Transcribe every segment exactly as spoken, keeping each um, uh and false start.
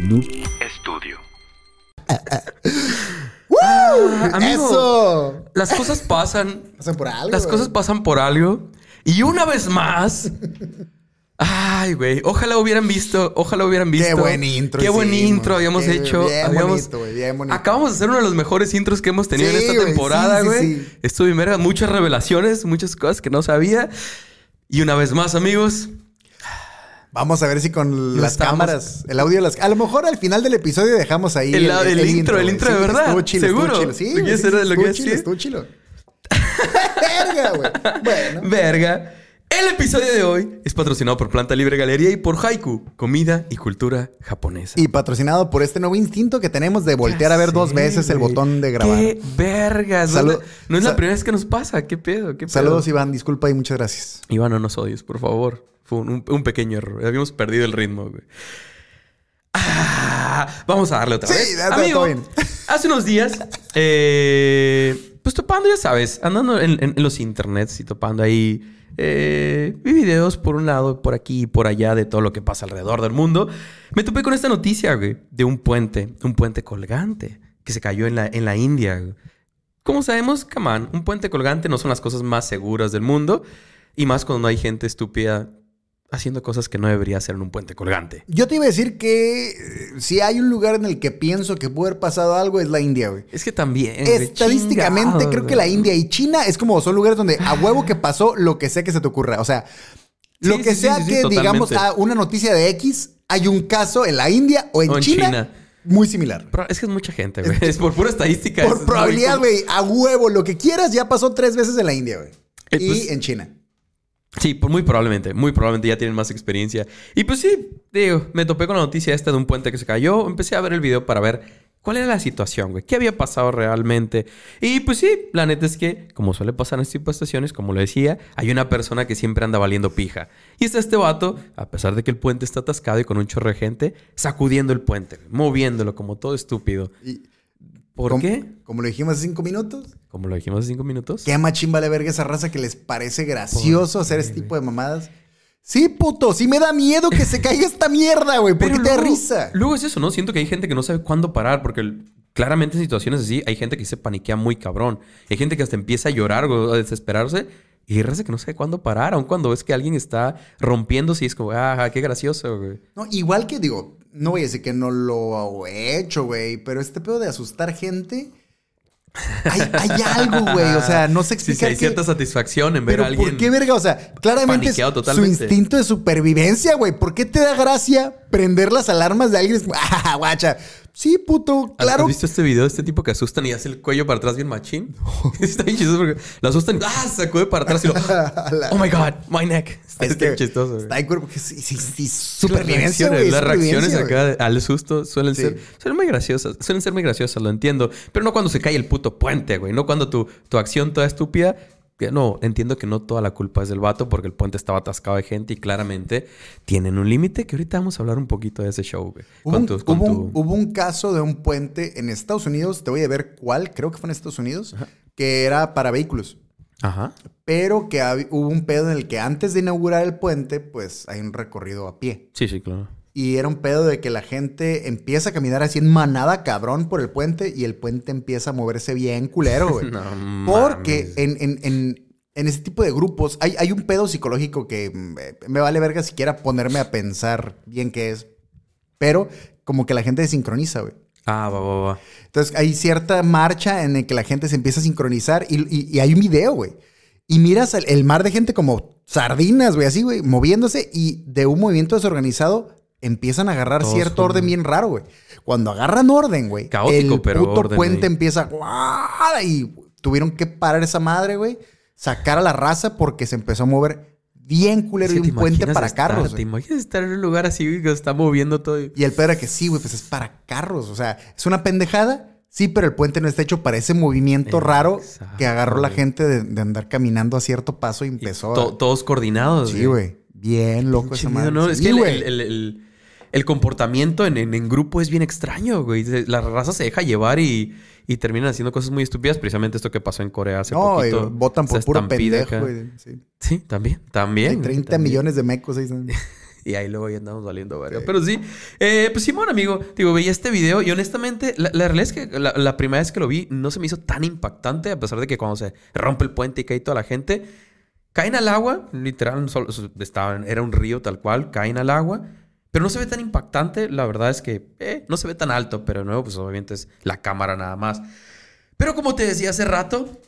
Noob Studio. Ah, amigo, ¡eso! Las cosas pasan. Pasan por algo. Las wey. cosas pasan por algo. Y una vez más. Ay, güey. Ojalá hubieran visto. Ojalá hubieran visto. Qué buen intro. Qué buen sí, intro man. habíamos Qué, hecho. Bien habíamos, bonito, wey, bien bonito. Acabamos de hacer uno de los mejores intros que hemos tenido sí, en esta wey, temporada, güey. Sí, sí, sí. Estuve en verga. Muchas revelaciones, muchas cosas que no sabía. Y una vez más, amigos. Vamos a ver si con las estamos... cámaras, el audio de las... A lo mejor al final del episodio dejamos ahí el, el, el, el, el intro. El intro, de sí, verdad. Estuvo chilo, ¿seguro? Estuvo chilo. Sí, ¿Lo quieres sí, hacer sí, lo que es? Estuvo chilo. Verga, güey. Bueno. Verga. El episodio de hoy es patrocinado por Planta Libre Galería y por Haiku, comida y cultura japonesa. Y patrocinado por este nuevo instinto que tenemos de voltear ya a ver sé, dos veces wey. el botón de grabar. ¡Qué vergas! Salud. No, no es Sal la primera vez que nos pasa. ¿Qué pedo? ¿Qué pedo? Saludos, Iván. Disculpa y muchas gracias. Iván, no nos odies, por favor. Fue un, un pequeño error. Habíamos perdido el ritmo, güey. Ah, vamos a darle otra vez. Sí, amigo, todo bien. Hace unos días, eh, pues topando, ya sabes, andando en, en, en los internets y topando ahí eh, videos por un lado, por aquí y por allá de todo lo que pasa alrededor del mundo, me topé con esta noticia, güey, de un puente, un puente colgante que se cayó en la, en la India. Güey. Como sabemos, come on, un puente colgante no son las cosas más seguras del mundo y más cuando no hay gente estúpida haciendo cosas que no debería hacer en un puente colgante. Yo te iba a decir que si hay un lugar en el que pienso que puede haber pasado algo es la India, güey. Es que también... Estadísticamente chingado, creo que la India y China es como son lugares donde a huevo que pasó lo que sea que se te ocurra. O sea, sí, lo que sí, sea sí, sí, que sí, digamos a una noticia de X, hay un caso en la India o en, o en China, China muy similar. Pero es que es mucha gente, güey. Es, es por pura estadística. Por es probabilidad, güey. Como... A huevo, lo que quieras ya pasó tres veces en la India, güey. Eh, y pues, en China. Sí, pues muy probablemente, muy probablemente ya tienen más experiencia. Y pues sí, digo, me topé con la noticia esta de un puente que se cayó. Empecé a ver el video para ver cuál era la situación, güey. ¿Qué había pasado realmente? Y pues sí, la neta es que, como suele pasar en este tipo de estaciones, como lo decía, hay una persona que siempre anda valiendo pija. Y está este vato, a pesar de que el puente está atascado y con un chorro de gente, sacudiendo el puente, moviéndolo como todo estúpido. Y... ¿Por como, qué? Como lo dijimos hace cinco minutos. Como lo dijimos hace cinco minutos. Qué machín vale verga esa raza que les parece gracioso hacer este tipo de mamadas. Sí, puto. Sí me da miedo que se caiga esta mierda, güey. ¿Por qué te da risa? Luego es eso, ¿no? Siento que hay gente que no sabe cuándo parar. Porque el, claramente en situaciones así hay gente que se paniquea muy cabrón. Hay gente que hasta empieza a llorar o a desesperarse. Y raza que no sabe cuándo parar. Aun cuando ves que alguien está rompiéndose y es como... ¡Ah, qué gracioso, güey! No, igual que digo... No voy a decir que no lo he hecho, güey. Pero este pedo de asustar gente... Hay, hay algo, güey. O sea, no se explica sí, sí, hay que... cierta satisfacción en ver a alguien... ¿Por qué, verga? O sea, claramente es su instinto de supervivencia, güey. ¿Por qué te da gracia prender las alarmas de alguien? ¡Ah, guacha! Sí, puto, claro. ¿Has visto este video de este tipo que asustan y hace el cuello para atrás bien machín? Está bien chistoso porque lo asustan y ¡ah! Sacude para atrás y lo... ¡Oh, my God! ¡My neck! Está bien es chistoso, güey. Está en cuerpo que sí, sí, sí. Supervivencia, güey. Las reacciones acá al susto suelen sí. ser... Suelen muy graciosas. Suelen ser muy graciosas, lo entiendo. Pero no cuando se cae el puto puente, güey. No cuando tu, tu acción toda estúpida... No, entiendo que no toda la culpa es del vato porque el puente estaba atascado de gente y claramente tienen un límite que ahorita vamos a hablar un poquito de ese show, güey. Hubo, tu, hubo, tu... hubo un caso de un puente en Estados Unidos, te voy a ver cuál, creo que fue en Estados Unidos, ajá, que era para vehículos. Ajá. Pero que hab, hubo un pedo en el que antes de inaugurar el puente, pues hay un recorrido a pie. Sí, sí, claro. Y era un pedo de que la gente empieza a caminar así en manada cabrón por el puente y el puente empieza a moverse bien culero, güey. No, porque en, en, en, en ese tipo de grupos hay, hay un pedo psicológico que me, me vale verga siquiera ponerme a pensar bien qué es. Pero como que la gente desincroniza, güey. Ah, va, va, va. Entonces hay cierta marcha en la que la gente se empieza a sincronizar y, y, y hay un video, güey. Y miras el, el mar de gente como sardinas, güey, así, güey, moviéndose y de un movimiento desorganizado... Empiezan a agarrar Todos cierto orden bien raro, güey. Cuando agarran orden, güey. Caótico, el pero puto orden puente ahí. Empieza... Y tuvieron que parar esa madre, güey. Sacar a la raza porque se empezó a mover bien culero y un puente para estar, carros, güey. ¿Te imaginas estar en un lugar así, güey, que se está moviendo todo? Y el pedo era que sí, güey, pues es para carros. O sea, es una pendejada... Sí, pero el puente no está hecho para ese movimiento exacto, raro que agarró la gente de, de andar caminando a cierto paso y empezó... Y to a... Todos coordinados, sí, güey. Bien loco esa madre. No, es sí, que el, el, el, el, el comportamiento en, en, en grupo es bien extraño, güey. La raza se deja llevar y, y terminan haciendo cosas muy estúpidas. Precisamente esto que pasó en Corea hace no, poquito. No, votan por puro pendejo, güey. Sí. sí, también, también. Hay treinta también. millones de mecos ahí. Y ahí luego ya andamos valiendo verga. Sí. Pero sí, eh, pues Simón, amigo, digo, veía este video y honestamente, la, la realidad es que la, la primera vez que lo vi no se me hizo tan impactante, a pesar de que cuando se rompe el puente y cae toda la gente, caen al agua, literal, solo, estaban, era un río tal cual, caen al agua, pero no se ve tan impactante, la verdad es que eh, no se ve tan alto, pero de nuevo, pues obviamente es la cámara nada más. Pero como te decía hace rato,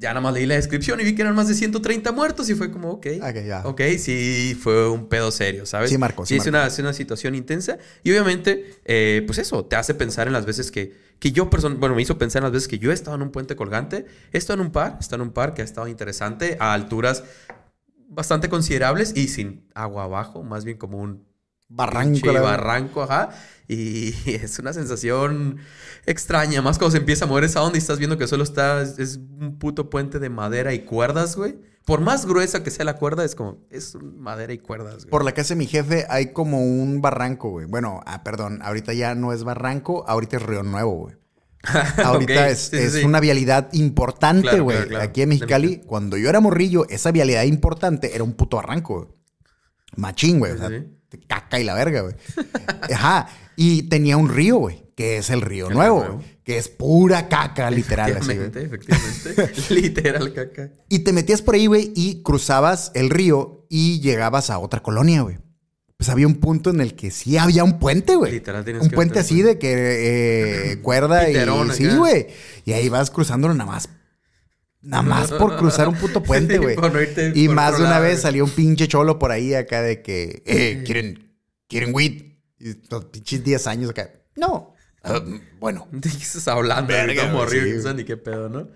ya nada más leí la descripción y vi que eran más de ciento treinta muertos y fue como, ok, okay, ya. Okay, sí, fue un pedo serio, ¿sabes? Sí, Marco. Sí, sí, es, una, es una situación intensa y obviamente, eh, pues eso, te hace pensar en las veces que, que yo, person bueno, me hizo pensar en las veces que yo he estado en un puente colgante, he estado en un par, he estado en un par que ha estado interesante, a alturas bastante considerables y sin agua abajo, más bien como un... barranco. Barranco, ajá. Y es una sensación extraña. Más cuando se empieza a mover esa onda y estás viendo que solo está... es un puto puente de madera y cuerdas, güey. Por más gruesa que sea la cuerda, es como... es madera y cuerdas, güey. Por la casa de mi jefe hay como un barranco, güey. Bueno, ah, perdón. Ahorita ya no es barranco. Ahorita es Río Nuevo, güey. Ahorita okay, es, sí, es sí. una vialidad importante, güey. Claro, claro, claro. Aquí en Mexicali, cuando yo era morrillo, esa vialidad importante era un puto barranco, güey. Machín, güey. O sea, sí. Caca y la verga, güey. Ajá. Y tenía un río, güey, que es el Río Nuevo, güey, que es pura caca, literal. Efectivamente, así, efectivamente. Literal caca. Y te metías por ahí, güey, y cruzabas el río y llegabas a otra colonia, güey. Pues había un punto en el que sí había un puente, güey. Literal, tienes un que puente así de que eh, cuerda Piterón, y... acá. Sí, güey. Y ahí vas cruzándolo nada más. Nada más por cruzar un puto puente, güey. Sí, y más de una lado, vez wey. Salió un pinche cholo por ahí acá de que... Eh, ¿quieren... ¿Quieren weed? Y los pinches diez años acá. No. Um, bueno. ¿Qué estás hablando? Verga, morir. Sí, ni qué pedo, ¿no?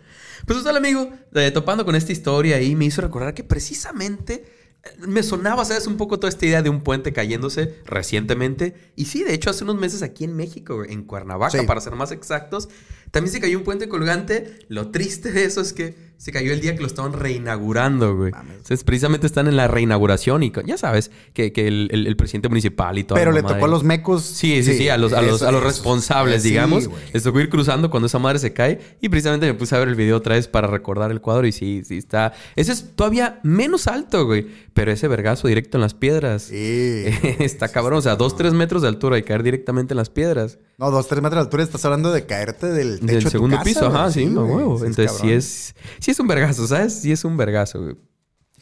Pues usted, amigo, eh, topando con esta historia ahí, me hizo recordar que precisamente... me sonaba, ¿sabes? Un poco toda esta idea de un puente cayéndose recientemente. Y sí, de hecho, hace unos meses aquí en México, en Cuernavaca, sí. para ser más exactos, también se cayó un puente colgante. Lo triste de eso es que se cayó el día que lo estaban reinaugurando, güey. Entonces, precisamente están en la reinauguración y ya sabes que, que el, el, el presidente municipal y todo. Pero le tocó a los mecos. Sí, sí, sí, sí a los, a los, eso, a los responsables, sí, digamos. Güey. Les tocó ir cruzando cuando esa madre se cae. Y precisamente me puse a ver el video otra vez para recordar el cuadro y sí, sí está. Ese es todavía menos alto, güey. Pero ese vergazo directo en las piedras. Sí. Está cabrón. O sea, dos, tres metros de altura y caer directamente en las piedras. No, dos, tres metros de altura. Estás hablando de caerte del techo del de segundo tu casa, piso. Ajá, ¿no? Sí, no, huevo. Sí, entonces, sí es, sí es un vergazo, ¿sabes? Sí es un vergazo, güey.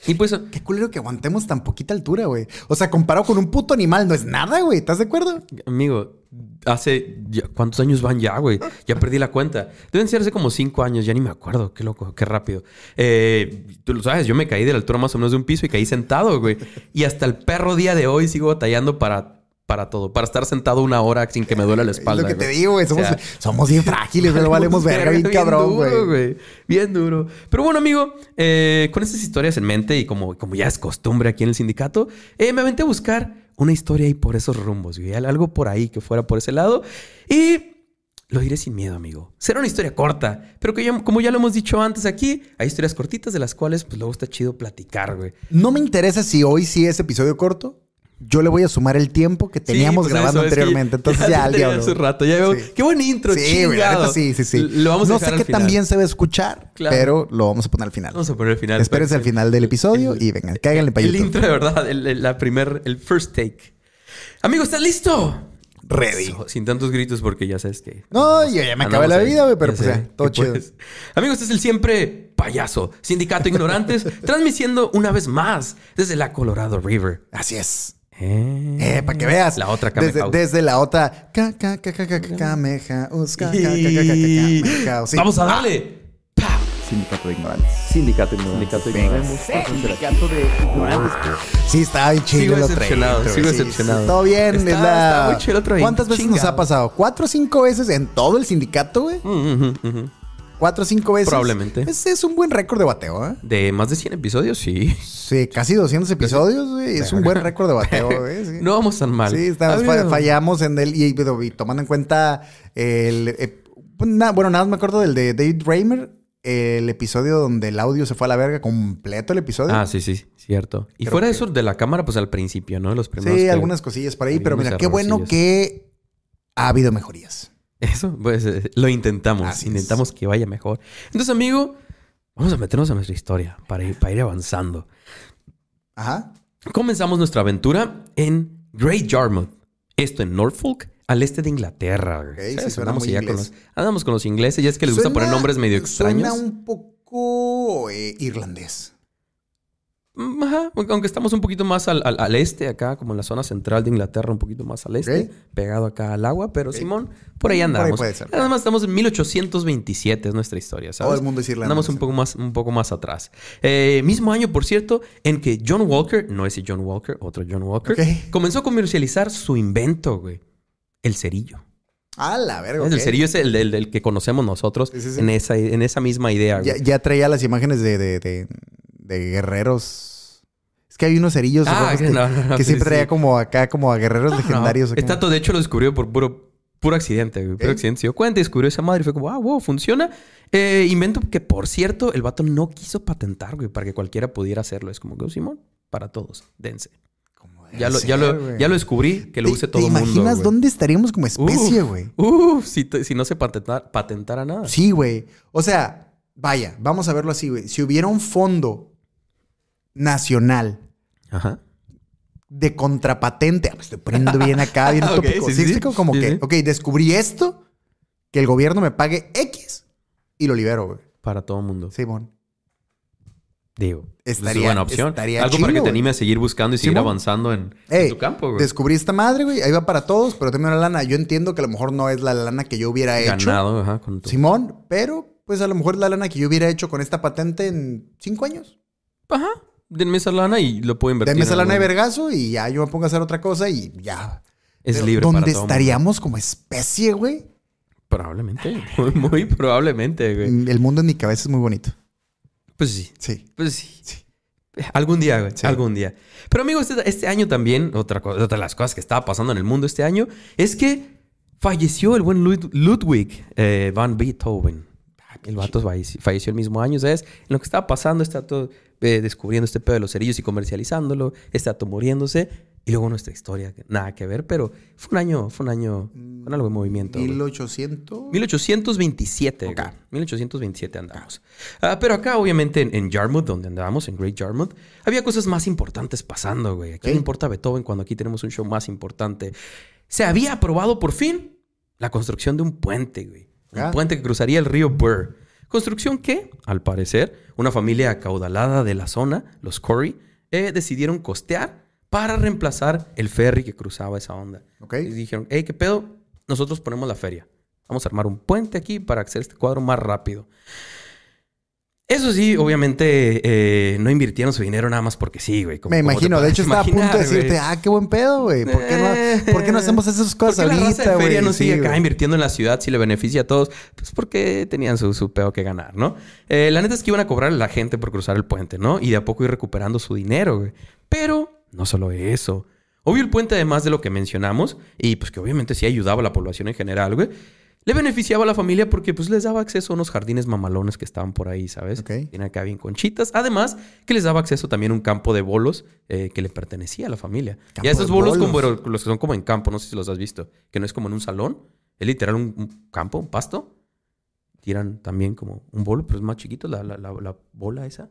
Y pues... qué culero que aguantemos tan poquita altura, güey. O sea, comparado con un puto animal, no es nada, güey. ¿Estás de acuerdo? Amigo, hace... ¿cuántos años van ya, güey? Ya perdí la cuenta. Deben ser hace como cinco años. Ya ni me acuerdo. Qué loco. Qué rápido. Eh, tú lo sabes. Yo me caí de la altura más o menos de un piso y caí sentado, güey. Y hasta el perro día de hoy sigo batallando para... para todo. Para estar sentado una hora sin que me duela la espalda. Es lo que güey. Te digo, güey. Somos, o sea, somos bien frágiles. No lo valemos verga bien, bien cabrón, duro, güey. Bien duro. Pero bueno, amigo. Eh, con estas historias en mente y como, como ya es costumbre aquí en el sindicato, eh, me aventé a buscar una historia ahí por esos rumbos, güey. Algo por ahí que fuera por ese lado. Y... lo diré sin miedo, amigo. Será una historia corta, pero que ya, como ya lo hemos dicho antes aquí, hay historias cortitas de las cuales pues luego está chido platicar, güey. No me interesa si hoy sí es episodio corto. Yo le voy a sumar el tiempo que teníamos sí, pues grabando eso, anteriormente. Entonces ya al diablo. Hace rato, ya veo. Sí. Qué buen intro, sí, chingado. Sí, sí, sí. Lo vamos a no sé qué también se va a escuchar, claro. Pero lo vamos a poner al final. Vamos a poner al final. Espérense al final del episodio el, y vengan, cáiganle para YouTube. El intro, de verdad. El, el, la primer, el first take. Amigo, ¿estás listo? Ready. Eso, sin tantos gritos porque ya sabes que... no, yo ya me acabé la vida, güey, pero pues, eh, todo chido. Pues, amigos, este es el siempre... payaso, Sindicato Ignorantes, transmitiendo una vez más desde la Colorado River. Así es. Eh, eh, para que veas. La otra Kamehameha. Desde, desde la otra Kamehameha. Vamos a darle. Sindicato de Ignorantes. Sindicato de Ignorantes. Sindicato de Ignorantes. Sí, está bien chido el otro. Sigo decepcionado. Todo bien. Está muy chido el otro. ¿Cuántas veces nos ha pasado? ¿Cuatro o cinco veces en todo el sindicato, güey? Cuatro o cinco veces. Probablemente. Ese es un buen récord de bateo, ¿eh? De más de cien episodios, sí. Sí, casi doscientos episodios, güey. Es un buen récord de bateo, güey. Sí. No vamos tan mal. Sí, está, fallamos en el... Y, y, y tomando en cuenta el... Eh, na, bueno, nada más me acuerdo del de David Raymer. El episodio donde el audio se fue a la verga. Completo el episodio. Ah, sí, sí. Cierto. Y creo fuera de que... eso de la cámara, pues al principio, ¿no? Los primeros. Sí, que, algunas cosillas por ahí. Pero mira, qué bueno que ha habido mejorías. Eso, pues lo intentamos. Así intentamos es. Que vaya mejor. Entonces, amigo, vamos a meternos a nuestra historia para ir, para ir avanzando. Ajá. Comenzamos nuestra aventura en Great Yarmouth. Esto en Norfolk, al este de Inglaterra. Okay, sí, suena andamos, muy allá con los, andamos con los ingleses. Ya es que les suena, gusta poner nombres medio extraños. Suena un poco eh, irlandés. Ajá, aunque estamos un poquito más al, al, al este, acá, como en la zona central de Inglaterra, un poquito más al este, okay. Pegado acá al agua, pero okay. Simón, por ahí andamos. Por ahí puede ser. Nada más estamos en mil ochocientos veintisiete, es nuestra historia, ¿sabes? Todo el mundo es irlandés. Andamos un poco más, un poco más atrás. Eh, mismo año, por cierto, en que John Walker, no ese John Walker, otro John Walker, okay. comenzó a comercializar su invento, güey, el cerillo. Ah, la verga. Okay. El cerillo es el, el, el que conocemos nosotros sí, sí, sí. En, esa, en esa misma idea, güey. Ya, ya traía las imágenes de... de, de... de guerreros. Es que hay unos cerillos ah, que, no, no, no, que siempre sí. traía como acá, como a guerreros no, legendarios. No. Este dato, de hecho, lo descubrió por puro, puro accidente. Güey. Puro ¿Eh? accidente. Se dio cuenta y descubrió esa madre. Y fue como, ah, wow, funciona. Eh, invento que, por cierto, el vato no quiso patentar, güey, para que cualquiera pudiera hacerlo. Es como, que Simón, para todos, dense. Ya lo, ser, ya, lo, ya lo descubrí, que lo use todo el mundo. ¿Te imaginas wey? Dónde estaríamos como especie, güey? Uf, uf, si, si no se patentar, patentara nada. Sí, güey. O sea, vaya, vamos a verlo así, güey. Si hubiera un fondo nacional. Ajá. De contrapatente. Me estoy poniendo bien acá, bien okay, tópico. Sí, sí, sí, sí. Como sí, que, sí. ok, descubrí esto, que el gobierno me pague X y lo libero, güey. Para todo mundo. Simón. Digo, estaría, es buena opción. Estaría algo chilo, para que te anime a seguir buscando y Simón. Seguir avanzando en, Ey, en tu campo, güey. Descubrí esta madre, güey. Ahí va para todos, pero tengo una lana. Yo entiendo que a lo mejor no es la lana que yo hubiera Ganado, hecho. Ganado, ajá. Con tu... Simón, pero pues a lo mejor la lana que yo hubiera hecho con esta patente en cinco años. Ajá. Denme esa lana y lo puedo invertir. Denme esa lana de vergazo y ya yo me pongo a hacer otra cosa y ya. Es Pero libre para todo. ¿Dónde estaríamos como especie, güey? Probablemente. Muy, muy probablemente, güey. El mundo en mi cabeza es muy bonito. Pues sí. Sí. Pues sí. Sí. Algún día, güey. Sí. Algún día. Pero, amigos, este, este año también, otra, otra de las cosas que estaba pasando en el mundo este año es que falleció el buen Lud- Ludwig eh, van Beethoven. El vato falleció, falleció el mismo año, ¿sabes? En lo que estaba pasando, está todo... Eh, descubriendo este pedo de los cerillos y comercializándolo, este dato muriéndose, y luego nuestra historia, nada que ver, pero fue un año, fue un año con algo de movimiento. mil ochocientos mil ochocientos veintisiete, okay. mil ochocientos veintisiete andamos. Uh, pero acá, obviamente, en, en Yarmouth, donde andábamos, en Great Yarmouth, había cosas más importantes pasando, güey. ¿A quién le importa Beethoven cuando aquí tenemos un show más importante? Se había aprobado por fin la construcción de un puente, güey. Un ah. puente que cruzaría el río Burr. Construcción que, al parecer, una familia acaudalada de la zona, los Corey, eh, decidieron costear para reemplazar el ferry que cruzaba esa onda. Okay. Y dijeron, hey, ¿qué pedo? Nosotros ponemos la feria. Vamos a armar un puente aquí para hacer este cuadro más rápido. Eso sí, obviamente, eh, no invirtieron su dinero nada más porque sí, güey. Como, Me imagino. De hecho, estaba a punto de decirte, wey. ah, qué buen pedo, güey. ¿Por, eh, no, ¿Por qué no hacemos esas cosas ahorita, güey? ¿Por qué la raza de feria no sí, sigue acá wey. Invirtiendo en la ciudad si le beneficia a todos? Pues porque tenían su, su pedo que ganar, ¿no? Eh, la neta es que iban a cobrar a la gente por cruzar el puente, ¿no? Y de a poco ir recuperando su dinero, güey. Pero no solo eso. Obvio, el puente, además de lo que mencionamos, y pues que obviamente sí ayudaba a la población en general, güey. Le beneficiaba a la familia porque pues les daba acceso a unos jardines mamalones que estaban por ahí, ¿sabes? Okay. Tienen acá bien conchitas. Además, que les daba acceso también a un campo de bolos eh, que le pertenecía a la familia. Ya esos bolos, bolos. Como, los que son como en campo, no sé si los has visto. Que no es como en un salón. Es literal un, un campo, un pasto. Tiran también como un bolo, pero es más chiquito la, la, la, la bola esa.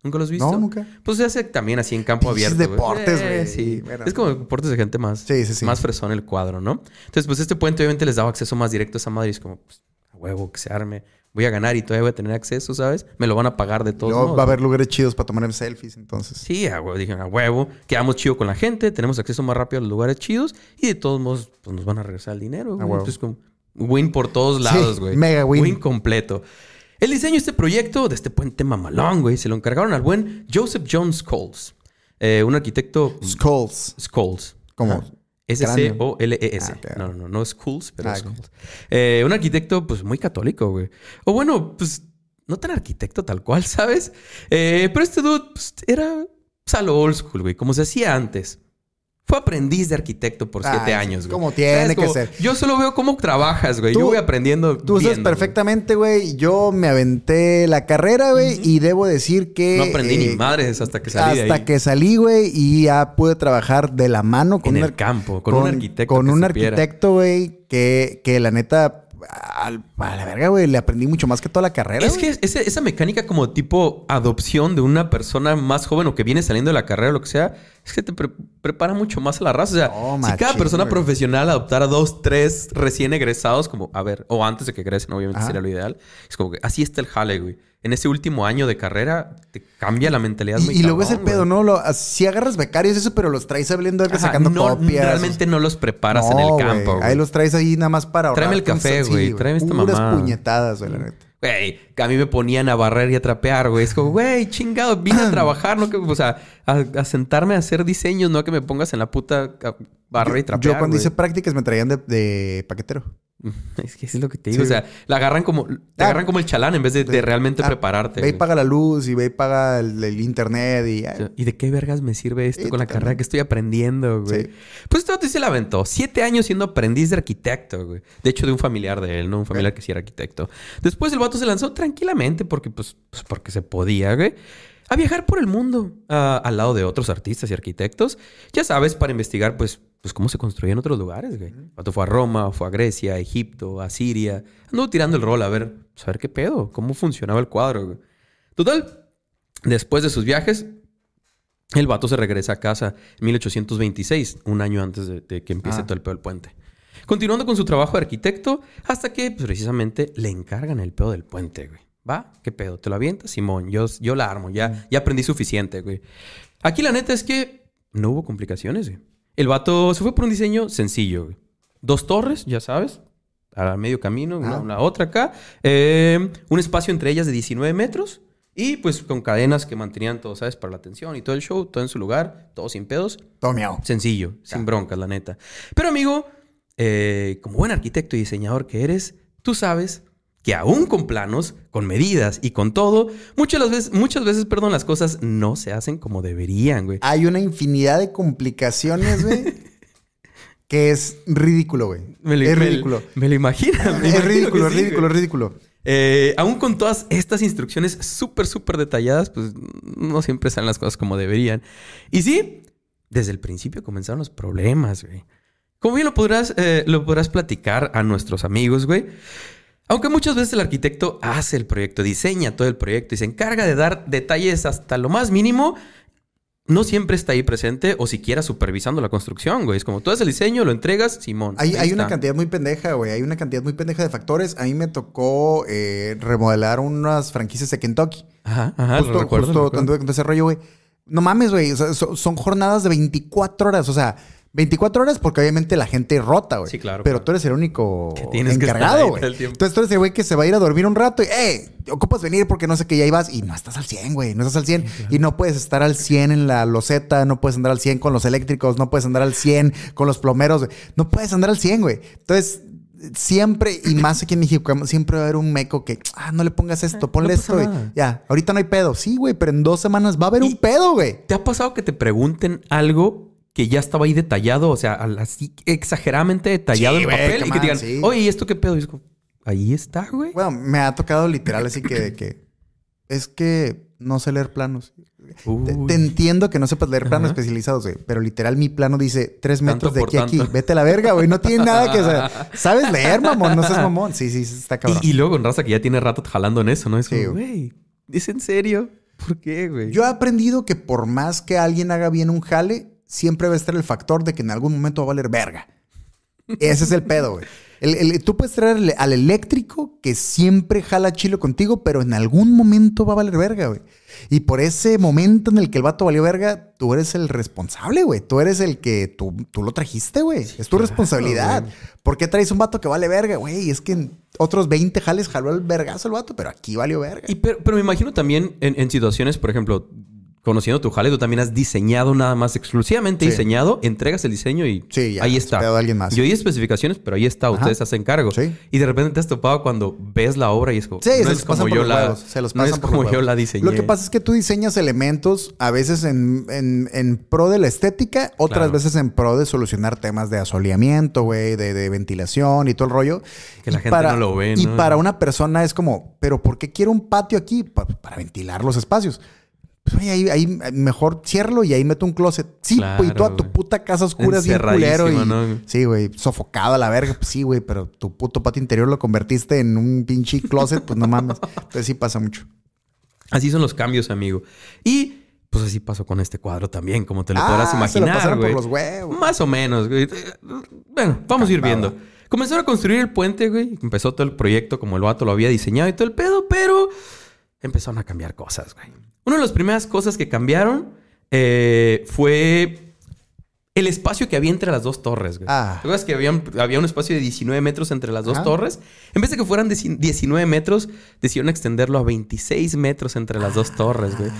¿Nunca los has visto? No, nunca. Pues se hace también así en campo abierto. Es deportes, güey. Eh, sí. Bueno. Es como deportes de gente más, sí, sí, sí. más fresón el cuadro, ¿no? Entonces, pues este puente obviamente les daba acceso más directo a esa madre. Y es como, pues, a huevo, que se arme. Voy a ganar y todavía voy a tener acceso, ¿sabes? Me lo van a pagar de todos modos. Va a haber lugares chidos para tomar selfies, entonces. Sí, a huevo. Dijeron, a huevo. Quedamos chido con la gente. Tenemos acceso más rápido a los lugares chidos. Y de todos modos, pues nos van a regresar el dinero. A huevo. Entonces, como win por todos lados, güey. Sí, mega win. Win completo. El diseño de este proyecto, de este puente mamalón, güey, se lo encargaron al buen Joseph John Scoles. Eh, un arquitecto... Scoles. Scoles. ¿Cómo? S C O L E S. Ah, okay. No, no, no Scoles, pero ah, Scoles. Eh, un arquitecto, pues, muy católico, güey. O bueno, pues, no tan arquitecto tal cual, ¿sabes? Eh, pero este dude pues, era pues, a lo old school, güey, como se hacía antes. Fue aprendiz de arquitecto por siete Ay, años, güey. Como tiene como, que ser. Yo solo veo cómo trabajas, güey. Tú, yo voy aprendiendo Tú viendo, sabes perfectamente, güey. Yo me aventé la carrera, güey. Uh-huh. Y debo decir que... No aprendí eh, ni madres hasta que salí hasta de ahí. Hasta que salí, güey. Y ya pude trabajar de la mano con... En una, el campo. Con, con un arquitecto Con que un supiera. arquitecto, güey. Que, que la neta... Al, Para la verga, güey. Le aprendí mucho más que toda la carrera. Es güey. que ese, esa mecánica como tipo adopción de una persona más joven o que viene saliendo de la carrera o lo que sea, es que te pre prepara mucho más a la raza. O sea, oh, si machín, cada persona güey. profesional adoptara dos, tres recién egresados, como, a ver, o antes de que egresen, obviamente, Ajá. sería lo ideal. Es como que así está el jale, güey. En ese último año de carrera te cambia la mentalidad. Y, y luego es el pedo, ¿no? Lo, si agarras becarios, eso, pero los traes hablando de sacando no, copias. Realmente no los preparas no, en el campo. Wey. Ahí los traes ahí nada más para ahorrar. Tráeme el café, güey. Sí, Tráeme esta mamá. Puras puñetadas, güey, la neta. Güey, a mí me ponían a barrer y a trapear, güey. Es como, güey, chingado, vine a trabajar, no que, o sea, a, a sentarme a hacer diseños, no que me pongas en la puta barrer y trapear. Yo cuando wey. hice prácticas me traían de, de paquetero. Es que eso es lo que te digo. Sí. O sea, la agarran como, te ah, agarran como el chalán en vez de, de realmente ah, prepararte. Ve y paga la luz y ve y paga el, el internet. Y, ay. ¿Y de qué vergas me sirve esto sí, con la carrera que estoy aprendiendo, güey? Sí. Pues todo se la aventó. Siete años siendo aprendiz de arquitecto, güey. De hecho, de un familiar de él, ¿no? Un familiar okay. que sí era arquitecto. Después el vato se lanzó tranquilamente porque, pues, pues porque se podía, güey. A viajar por el mundo uh, al lado de otros artistas y arquitectos. Ya sabes, para investigar, pues, pues cómo se construían otros lugares, güey. Cuando fue a Roma, fue a Grecia, a Egipto, a Siria. Anduvo tirando el rol a ver, pues, a ver qué pedo. Cómo funcionaba el cuadro, güey. Total, después de sus viajes, el vato se regresa a casa en mil ochocientos veintiséis. Un año antes de, de que empiece ah. todo el pedo del puente. Continuando con su trabajo de arquitecto, hasta que pues, precisamente le encargan el pedo del puente, güey. ¿Va? ¿Qué pedo? ¿Te lo avientas? Simón, yo, yo la armo. Ya, ya aprendí suficiente, güey. Aquí la neta es que no hubo complicaciones, güey. El vato se fue por un diseño sencillo, güey. Dos torres, ya sabes. A medio camino, una, ah. una otra acá. Eh, un espacio entre ellas de diecinueve metros. Y pues con cadenas que mantenían todo, ¿sabes? Para la atención y todo el show. Todo en su lugar. Todo sin pedos. Todo miau. Sencillo. Ya. Sin broncas, la neta. Pero, amigo, eh, como buen arquitecto y diseñador que eres, tú sabes... que aún con planos, con medidas y con todo, muchas las veces, muchas veces, perdón, las cosas no se hacen como deberían, güey. Hay una infinidad de complicaciones, güey, que es ridículo, güey. Me lo, es me, ridículo. Me lo imagino. Me es imagino ridículo, sí, ridículo, güey. ridículo. Eh, aún con todas estas instrucciones súper, súper detalladas, pues no siempre salen las cosas como deberían. Y sí, desde el principio comenzaron los problemas, güey. Como bien lo podrás, eh, lo podrás platicar a nuestros amigos, güey. Aunque muchas veces el arquitecto hace el proyecto, diseña todo el proyecto y se encarga de dar detalles hasta lo más mínimo, no siempre está ahí presente o siquiera supervisando la construcción, güey. Es como tú haces el diseño, lo entregas, Simón. Hay, hay una cantidad muy pendeja, güey. Hay una cantidad muy pendeja de factores. A mí me tocó eh, remodelar unas franquicias de Kentucky. Ajá, ajá. Justo, lo recuerdo, justo lo recuerdo. Tanto de ese rollo, güey. No mames, güey. O sea, so, son jornadas de veinticuatro horas. O sea... veinticuatro horas porque obviamente la gente rota, güey. Sí, claro. Pero claro. tú eres el único encargado, güey. Entonces tú eres el güey que se va a ir a dormir un rato y, ¡eh! Ocupas venir porque no sé qué, ya ibas. Y no estás al cien, güey. No estás al cien. Sí, claro. Y no puedes estar al cien en la loseta. No puedes andar al cien con los eléctricos. No puedes andar al cien con los plomeros. Güey. No puedes andar al cien, güey. Entonces... siempre, y más aquí en México, siempre va a haber un meco que, ah, no le pongas esto, ponle no esto, güey. Ya, ahorita no hay pedo. Sí, güey, pero en dos semanas va a haber un pedo, güey. ¿Te ha pasado que te pregunten algo que ya estaba ahí detallado? O sea, así exageradamente detallado sí, en güey, papel. Y man, que digan, sí. oye, ¿y esto qué pedo? Y es como, ahí está, güey. Bueno, me ha tocado literal así que... que es que no sé leer planos. Te, te entiendo que no sepas leer planos Ajá. especializados, güey. Pero literal, mi plano dice tres metros de aquí a aquí. Vete a la verga, güey. No tiene nada que... O sea, ¿sabes leer, mamón? No seas mamón. Sí, sí, está cabrón. Y, y luego con raza que ya tiene rato jalando en eso, ¿no? Es como, güey, ¿es en serio? ¿Por qué, güey? Yo he aprendido que por más que alguien haga bien un jale, siempre va a estar el factor de que en algún momento va a valer verga. Ese es el pedo, güey. El, el, tú puedes traer al eléctrico que siempre jala chilo contigo, pero en algún momento va a valer verga, güey. Y por ese momento en el que el vato valió verga, tú eres el responsable, güey. Tú eres el que tú, tú lo trajiste, güey. Sí, es tu claro, responsabilidad. Güey. ¿Por qué traes un vato que vale verga, güey? Es que en otros veinte jales jaló el vergazo el vato, pero aquí valió verga. Y pero, pero me imagino también en, en situaciones, por ejemplo... conociendo tu jale, tú también has diseñado nada más, exclusivamente sí. diseñado, entregas el diseño y sí, ya, ahí está. De alguien más. Yo oí especificaciones, pero ahí está, ustedes Ajá. hacen cargo. Sí. Y de repente te has topado cuando ves la obra y es como, sí, no se es como yo la se los no es como yo la diseñé. Lo que pasa es que tú diseñas elementos a veces en, en, en pro de la estética, otras claro. veces en pro de solucionar temas de asoleamiento, güey, de, de ventilación y todo el rollo. Que la y gente para, no lo ve, ¿no? Y para una persona es como, ¿pero por qué quiero un patio aquí? Para, para ventilar los espacios. pues, oye, ahí, ahí mejor cierro y ahí meto un closet. Sí, claro, pues, y toda tu puta casa oscura bien culero. Y, ¿no? Sí, güey, sofocado a la verga. Pues, sí, güey, pero tu puto patio interior lo convertiste en un pinche closet. Pues no mames. Entonces sí pasa mucho. Así son los cambios, amigo. Y pues así pasó con este cuadro también, como te lo ah, podrás imaginar, se lo pasaron por los huevos. Más o menos, güey. Bueno, vamos Cantado. a ir viendo. Comenzaron a construir el puente, güey. Empezó todo el proyecto como el vato lo había diseñado y todo el pedo, pero empezaron a cambiar cosas, güey. Una de las primeras cosas que cambiaron eh, fue el espacio que había entre las dos torres, güey. Ah. ¿Te acuerdas que había, había un espacio de diecinueve metros entre las dos Ajá. torres? En vez de que fueran diecinueve metros, decidieron extenderlo a veintiséis metros entre las dos torres, güey.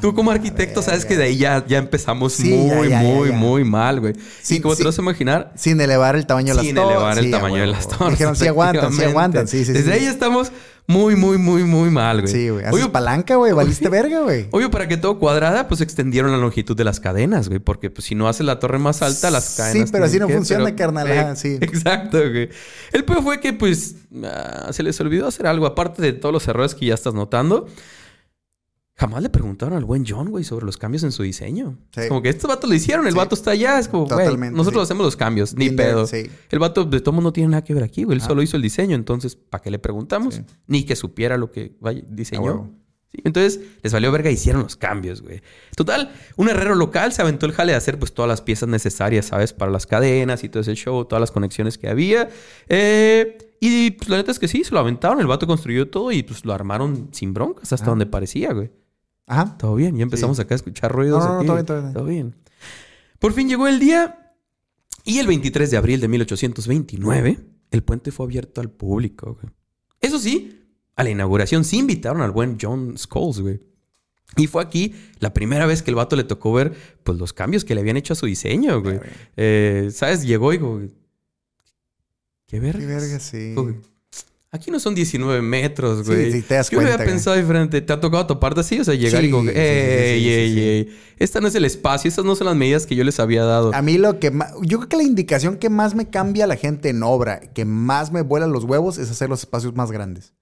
Tú como arquitecto sabes que de ahí ya, ya empezamos sí, muy, ya, ya, muy, ya, ya. muy mal, güey. Sin, y como sin, te vas a imaginar... Sin elevar el tamaño de las torres. Sin elevar el sí, tamaño bueno, de las torres. Dijeron, sí aguantan, sí aguantan. Sí, sí, Desde sí, ahí sí. estamos muy, muy, muy, muy mal, güey. Sí, güey. Haces palanca, güey. Valiste verga, güey. Obvio, para que todo cuadrada, pues extendieron la longitud de las cadenas, güey. Porque pues, si no haces la torre más alta, las cadenas... Sí, pero así no que, funciona, pero, carnal. Eh, ah, sí. Exacto, güey. El peor fue que, pues, uh, se les olvidó hacer algo. Aparte de todos los errores que ya estás notando... Jamás le preguntaron al buen John, güey, sobre los cambios en su diseño. Sí. Como que estos vatos lo hicieron. El sí. vato está allá. Es como, güey, nosotros sí. hacemos los cambios. Ni Tinder, pedo. Sí. El vato de todo mundo no tiene nada que ver aquí, güey. Él ah. solo hizo el diseño. Entonces, ¿para qué le preguntamos? Sí. Ni que supiera lo que vaya, diseñó. Ah, bueno. Sí, entonces, les valió verga, hicieron los cambios, güey. Total, un herrero local se aventó el jale de hacer pues todas las piezas necesarias, ¿sabes? Para las cadenas y todo ese show, todas las conexiones que había. Eh, y pues la neta es que sí, se lo aventaron. El vato construyó todo y pues lo armaron sin broncas hasta ah. donde parecía, güey. Ajá. Todo bien. Ya empezamos sí. acá a escuchar ruidos. No, no, no, todo bien, todo bien. Todo bien. Por fin llegó el día y el veintitrés de abril de mil ochocientos veintinueve el puente fue abierto al público, güey. Eso sí... A la inauguración sí invitaron al buen John Scoles, güey. Y fue aquí la primera vez que el vato le tocó ver pues los cambios que le habían hecho a su diseño, güey. Eh, ¿Sabes? Llegó y dijo... ¿Qué verga? Qué verga, sí. Güey. Aquí no son diecinueve metros, güey. Sí, sí, te das Yo cuenta. Yo había güey. pensado diferente. ¿Te ha tocado toparte así? O sea, llegar sí, y como... ¡Ey, sí, sí, ey, sí, ey, sí. ey! Esta no es el espacio. Estas no son las medidas que yo les había dado. A mí lo que más... Yo creo que la indicación que más me cambia a la gente en obra, que más me vuelan los huevos, es hacer los espacios más grandes.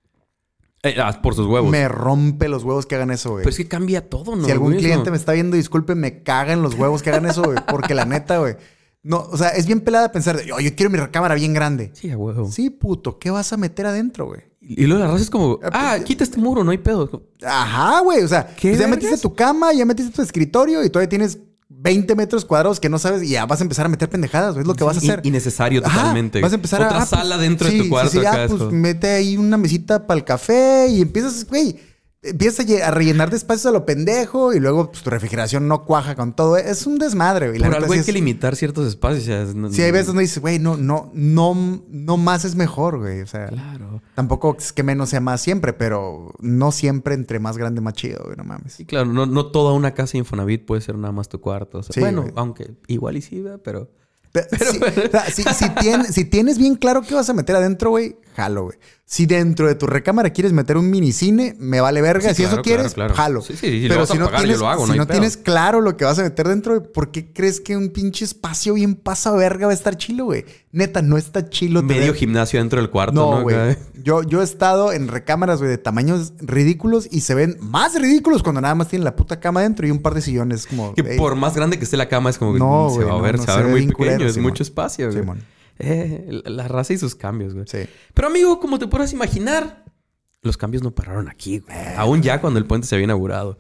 Eh, ah, por sus huevos. Me rompe los huevos que hagan eso, güey. Pero es que cambia todo, ¿no? Si algún güey, cliente no. me está viendo, disculpe, me cagan los huevos que hagan eso, güey. Porque la neta, güey. No, o sea, es bien pelada pensar, de, oh, yo quiero mi recámara bien grande. Sí, a huevo. Sí, puto, ¿qué vas a meter adentero, güey? Y luego la raza es como, ah, quita este muro, no hay pedo. Ajá, güey. O sea, pues ya metiste tu cama, ya metiste tu escritorio y todavía tienes veinte metros cuadrados que no sabes, y ya vas a empezar a meter pendejadas, güey. Es lo que sí, vas a hacer. Innecesario totalmente. Ajá, vas a empezar Otra a... Otra sala ah, pues, dentro sí, de tu cuarto. Sí, sí, acá ah, pues, mete ahí una mesita para el café y empiezas, güey, empiezas a rellenar de espacios a lo pendejo y luego pues, tu refrigeración no cuaja con todo. Es un desmadre, güey. Pero algo hay es... que limitar ciertos espacios. O sea, no, sí, hay veces donde dices, güey, no, no, no, no más es mejor, güey. O sea, claro. Tampoco es que menos sea más siempre, pero no siempre entre más grande, más chido, güey. No mames. Y claro, no, no toda una casa de Infonavit puede ser nada más tu cuarto. O sea, sí, bueno, güey. Aunque igual y sí, pero... Pero, pero, si, pero... O sea, si, si, tienes, si tienes bien claro qué vas a meter adentro, güey, jalo, güey. Si dentro de tu recámara quieres meter un minicine, me vale verga. Sí, si claro, eso quieres, claro, claro. jalo. Sí, sí, sí, pero si no tienes, si no tienes claro lo que vas a meter dentro, ¿por qué crees que un pinche espacio bien pasa verga va a estar chilo, güey? Neta, no está chilo. Medio gimnasio dentro del cuarto, ¿no? No, güey. Yo, yo he estado en recámaras, güey, de tamaños ridículos y se ven más ridículos cuando nada más tienen la puta cama dentro y un par de sillones como... Que por más grande que esté la cama es como que no, se va a ver, se va a ver muy pequeño. Es mucho espacio, güey. Eh, la raza y sus cambios, güey. Sí. Pero, amigo, como te podrás imaginar, los cambios no pararon aquí, güey. Eh, Aún ya cuando el puente se había inaugurado.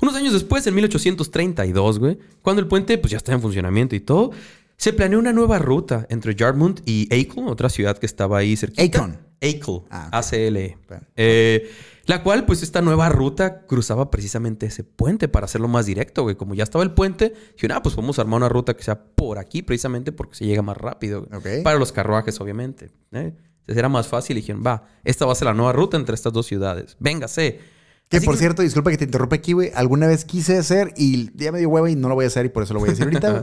Unos años después, en mil ochocientos treinta y dos, güey, cuando el puente pues, ya estaba en funcionamiento y todo, se planeó una nueva ruta entre Yarmouth y Acle, otra ciudad que estaba ahí cerquita. Acle. Acle. Ah, okay. A C L E. Bueno. Eh, la cual, pues, esta nueva ruta cruzaba precisamente ese puente para hacerlo más directo, güey. Como ya estaba el puente, dije, ah, pues vamos a armar una ruta que sea por aquí precisamente porque se llega más rápido. Güey. Okay. Para los carruajes, obviamente. ¿eh? Entonces era más fácil y dijeron, va, esta va a ser la nueva ruta entre estas dos ciudades. Véngase. Que, Así por que... cierto, disculpa que te interrumpa aquí, güey. Alguna vez quise hacer y ya me dio hueva y no lo voy a hacer y por eso lo voy a decir ahorita, güey.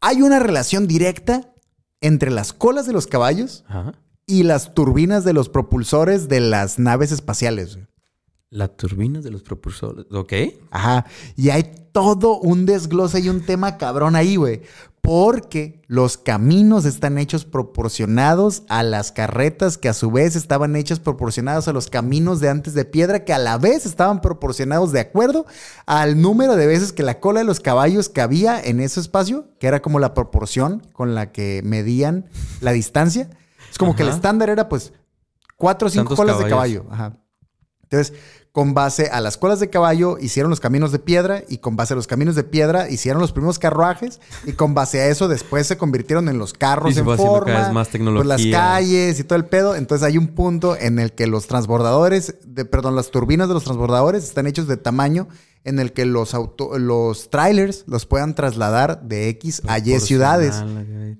Hay una relación directa entre las colas de los caballos... Ajá. Y las turbinas de los propulsores de las naves espaciales. Las turbinas de los propulsores. Ok. Ajá. Y hay todo un desglose y un tema cabrón ahí, güey. porque los caminos están hechos proporcionados a las carretas, que a su vez estaban hechas proporcionadas a los caminos de antes de piedra, que a la vez estaban proporcionados de acuerdo al número de veces que la cola de los caballos cabía en ese espacio, que era como la proporción con la que medían la distancia. Es como, ajá, que el estándar era pues cuatro o cinco colas caballos de caballo. Ajá. Entonces, con base a las colas de caballo hicieron los caminos de piedra, y con base a los caminos de piedra hicieron los primeros carruajes, y con base a eso después se convirtieron en los carros en forma, más tecnología, pues las calles y todo el pedo. Entonces hay un punto en el que los transbordadores, de, perdón, las turbinas de los transbordadores están hechos de tamaño en el que los, auto, los trailers los puedan trasladar de X a Y ciudades.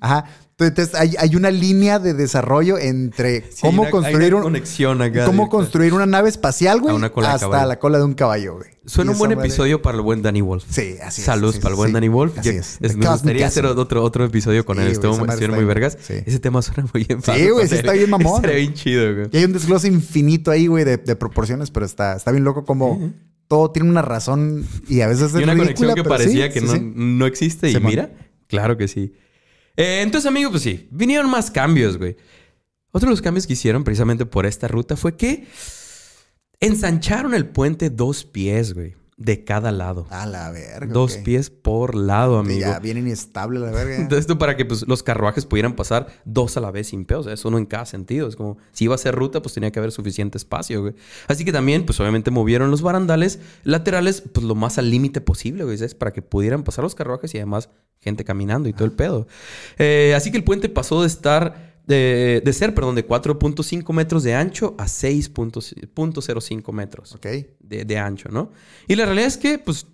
Ajá. Entonces hay, hay una línea de desarrollo entre cómo, sí, una, construir, una conexión acá, cómo construir una nave espacial, güey, hasta la cola de un caballo, güey. Suena un buen episodio de... para el buen Danny Wolf. Sí, así es. Salud sí, para el buen sí, Danny Wolf. Así es. es me gustaría hacer otro, otro episodio con sí, él. Estuvo muy bien. vergas. Sí. Ese tema suena muy bien. Sí, güey, sí está bien mamón. Sería bien chido, güey. Y hay un desglose infinito ahí, güey, de, de proporciones, pero está, está bien loco como... Uh-huh. Todo tiene una razón y a veces es ridícula. Y una conexión que parecía sí, que sí, no, sí. no existe. Y sí, mira, man. claro que sí. Eh, entonces, amigo, pues sí. Vinieron más cambios, güey. Otro de los cambios que hicieron precisamente por esta ruta fue que ensancharon el puente dos pies, güey. De cada lado. A la verga. Dos okay. pies por lado, amigo. Ya bien inestable la verga. Entonces, esto para que pues, los carruajes pudieran pasar dos a la vez sin peos. O sea, es uno en cada sentido. Es como, si iba a ser ruta, pues tenía que haber suficiente espacio, güey. Así que también, pues obviamente movieron los barandales laterales, pues lo más al límite posible, güey. ¿Sabes? Para que pudieran pasar los carruajes y además gente caminando y todo el pedo. Eh, así que el puente pasó de estar... De, de ser, perdón, de cuatro punto cinco metros de ancho a seis punto cero cinco metros okay. de, de ancho, ¿no? Y la realidad es que, pues,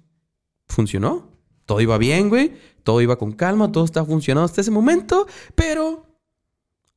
funcionó. Todo iba bien, güey. Todo iba con calma. Todo estaba funcionando hasta ese momento. Pero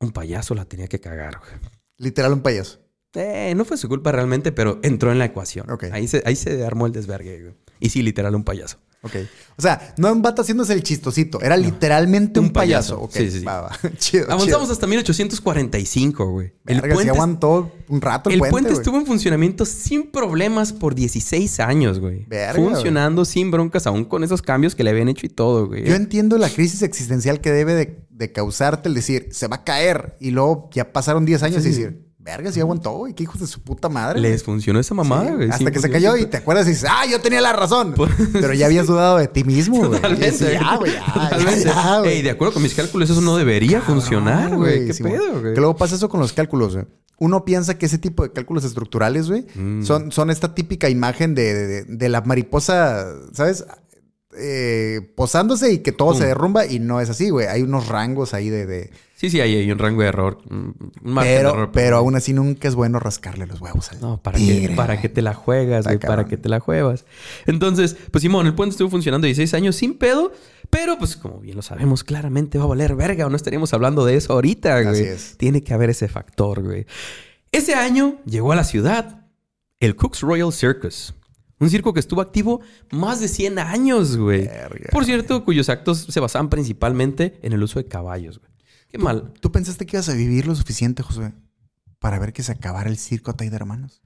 un payaso la tenía que cagar, güey. Literal un payaso. Eh, no fue su culpa realmente, pero entró en la ecuación. Okay. Ahí se, ahí se armó el desvergue, güey. Y sí, literal un payaso. Ok. O sea, no un vato haciéndose el chistosito. Era no. literalmente un, un payaso. payaso. Okay. Sí, sí, sí. Va, va. Chido, Avanzamos chido. hasta mil ochocientos cuarenta y cinco, güey. El puente... Sí aguantó un rato el, el puente, puente estuvo en funcionamiento sin problemas por dieciséis años, güey. Verga, Funcionando güey. sin broncas, aún con esos cambios que le habían hecho y todo, güey. Yo entiendo la crisis existencial que debe de, de causarte el decir, se va a caer. Y luego ya pasaron diez años sí. y decir... Verga, sí aguantó, güey. Qué hijos de su puta madre. Les funcionó esa mamada, sí, güey. Hasta sí, que se cayó y te acuerdas y dices, ah, yo tenía la razón. Por... Pero ya habías dudado de ti mismo, güey. Totalmente. Ya, güey, ya, Totalmente. ya, ya güey. Ey, de acuerdo con mis cálculos, eso no debería Cabrón, funcionar, güey. Qué sí, pedo, güey. Que luego pasa eso con los cálculos, güey. Uno piensa que ese tipo de cálculos estructurales, güey, mm. son, son esta típica imagen de, de, de la mariposa, ¿sabes? Eh, posándose y que todo Pum. se derrumba, y no es así, güey. Hay unos rangos ahí de... de... Sí, sí, hay, hay un rango de error. Un pero, de error. Pero aún así nunca es bueno rascarle los huevos al No, para, tigre, que, para que te la juegas, güey. Para que te la juegas. Entonces, pues Simón, el puente estuvo funcionando dieciséis años sin pedo. Pero, pues, como bien lo sabemos, claramente va a valer verga. O no estaríamos hablando de eso ahorita, güey. Así es. Tiene que haber ese factor, güey. Ese año llegó a la ciudad el Cooke's Royal Circus. Un circo que estuvo activo más de cien años, güey. Verga. Por cierto, cuyos actos se basaban principalmente en el uso de caballos, güey. Qué ¿Tú, mal. ¿Tú pensaste que ibas a vivir lo suficiente, José, para ver que se acabara el circo Tay de Hermanos?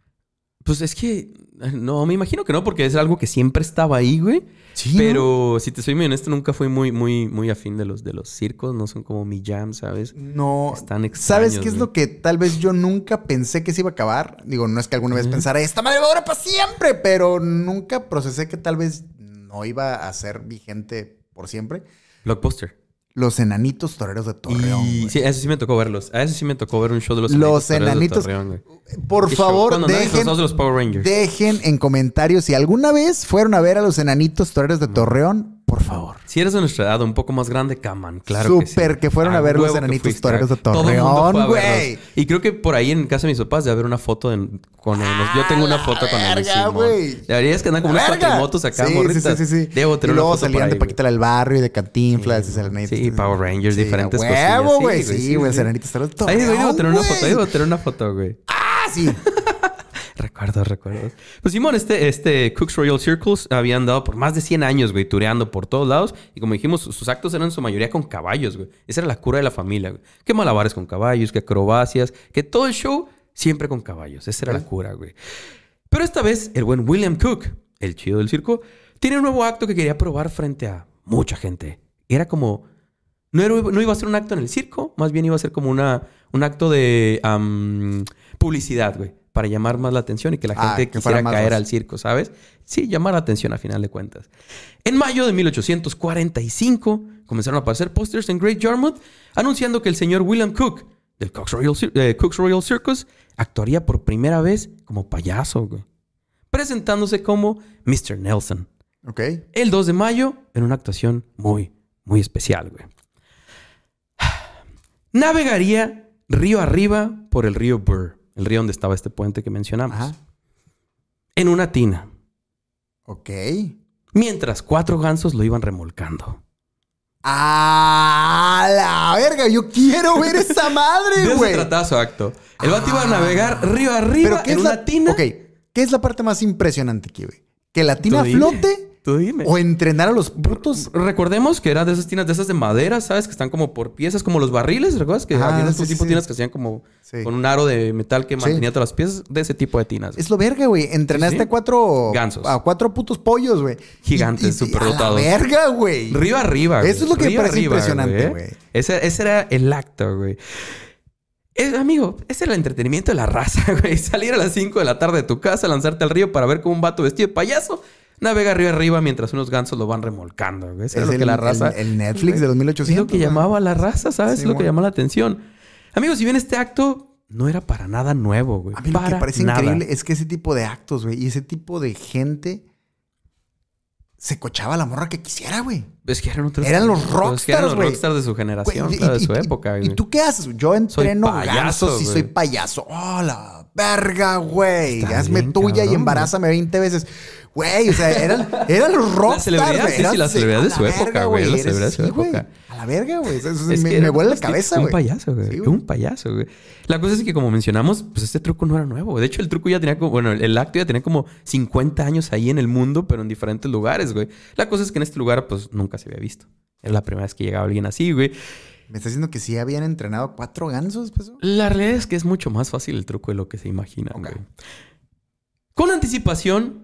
Pues es que... No, me imagino que no, porque es algo que siempre estaba ahí, güey. Sí. Pero ¿no? si te soy muy honesto, nunca fui muy, muy, muy afín de los, de los circos. No son como mi jam, ¿sabes? No. Están extraños. ¿Sabes qué güey? es lo que tal vez yo nunca pensé que se iba a acabar? Digo, no es que alguna vez uh-huh. pensara, ¡esta madre va a durar para siempre! Pero nunca procesé que tal vez no iba a ser vigente por siempre. Blockbuster. Los enanitos toreros de Torreón. Y... Sí, eso sí me tocó verlos. A eso sí me tocó ver un show de los, los enanitos, enanitos de Torreón. Por favor, dejen, los de los Power Rangers. dejen en comentarios si alguna vez fueron a ver a los enanitos toreros de Torreón, por favor. Si eres de nuestra edad, un poco más grande, caman, claro Super que sí. Súper que fueron a ver a los enanitos toreros de Torreón, güey. Y creo que por ahí en casa de mis papás debe haber una foto de, con ellos. Ah, yo tengo una foto con ellos. Deberías que andan como unas cuatrimotos acá, sí, morritas. Sí, sí, sí, sí. Debo tener y luego una foto salían de Paquita del Barrio y de Cantinflas. Sí, y sí, Power Rangers, sí, diferentes cosas. güey. Sí, güey, los enanitos toreros de Torreón. Ahí debo tener una foto, ahí debo tener una foto, güey. ¡Ah, sí! Recuerdos, recuerdos. Pues Simón, este, este Cooke's Royal Circles habían dado por más de cien años, güey, tureando por todos lados. Y como dijimos, sus actos eran en su mayoría con caballos, güey. Esa era la cura de la familia, güey. Qué malabares con caballos, qué acrobacias, que todo el show siempre con caballos. Esa era ¿Eh? la cura, güey. Pero esta vez, el buen William Cooke, el chido del circo, tiene un nuevo acto que quería probar frente a mucha gente. Era como No, era, no iba a ser un acto en el circo, más bien iba a ser como una, un acto de um, publicidad, güey. Para llamar más la atención y que la gente ah, que quisiera caer más al circo, ¿sabes? Sí, llamar la atención a final de cuentas. En mayo de mil ochocientos cuarenta y cinco comenzaron a aparecer pósters en Great Yarmouth anunciando que el señor William Cooke del Cooke's Royal, eh, Cooke's Royal Circus actuaría por primera vez como payaso, güey, presentándose como mister Nelson. Ok. El dos de mayo en una actuación muy, muy especial, güey. Navegaría río arriba por el río Burr, el río donde estaba este puente que mencionamos. Ajá. En una tina. Ok. Mientras cuatro gansos lo iban remolcando. ¡Ah, la verga! ¡Yo quiero ver esa madre, güey! De eso trataba su acto. El vato ah. iba a navegar río arriba en una la... tina. Ok. ¿Qué es la parte más impresionante aquí, güey? ¿Que la tina Tú flote? Dime. Tú dime. ¿O entrenar a los brutos? Recordemos que eran de esas tinas, de esas de madera, ¿sabes? Que están como por piezas, como los barriles, ¿recuerdas? Que ah, había sí, estos sí, tipos de sí. tinas que hacían como sí. con un aro de metal que sí. mantenía todas las piezas. De ese tipo de tinas, güey. Es lo verga, güey. Entrenaste sí, sí. a cuatro... gansos. A cuatro putos pollos, güey. Gigantes, súper dotados. A la verga, güey. Río arriba, güey. Eso es lo que me parece arriba, impresionante, güey. Ese, ese era el acto, güey. Es, amigo, ese era el entretenimiento de la raza, güey. Salir a las cinco de la tarde de tu casa, lanzarte al río para ver cómo un vato vestido de payaso navega río arriba mientras unos gansos lo van remolcando, güey. Eso es lo el, que la raza... El, el Netflix de los mil ochocientos. Es lo que llamaba a la raza, ¿sabes? Sí, es lo bueno. que llamaba la atención. Amigos, si bien este acto no era para nada nuevo, güey. A mí para lo que parece nada. increíble es que ese tipo de actos, güey, y ese tipo de gente... se cochaba la morra que quisiera, güey. Es que eran otros... Eran los rockstars, es que eran los rockstars de su generación, güey, y, de y, su y, época, güey. ¿Y tú qué haces? Yo entreno gansos y soy payaso. ¡Oh, la verga, güey! Está Hazme bien, tuya cabrón, y embarázame veinte veces. Güey, o sea, eran, eran los rockstars, güey. Sí, sí, las celebridades de su época, güey. Las celebridades de su época. A la verga, güey. Me, me vuelve la cabeza, güey. Un payaso, güey. Sí, un payaso, güey. La cosa es que, como mencionamos, pues este truco no era nuevo. De hecho, el truco ya tenía como... Bueno, el acto ya tenía como cincuenta años ahí en el mundo, pero en diferentes lugares, güey. La cosa es que en este lugar, pues, nunca se había visto. Era la primera vez que llegaba alguien así, güey. ¿Me estás diciendo que sí habían entrenado cuatro gansos? Pues? La realidad es que es mucho más fácil el truco de lo que se imagina, okay. güey. Con anticipación,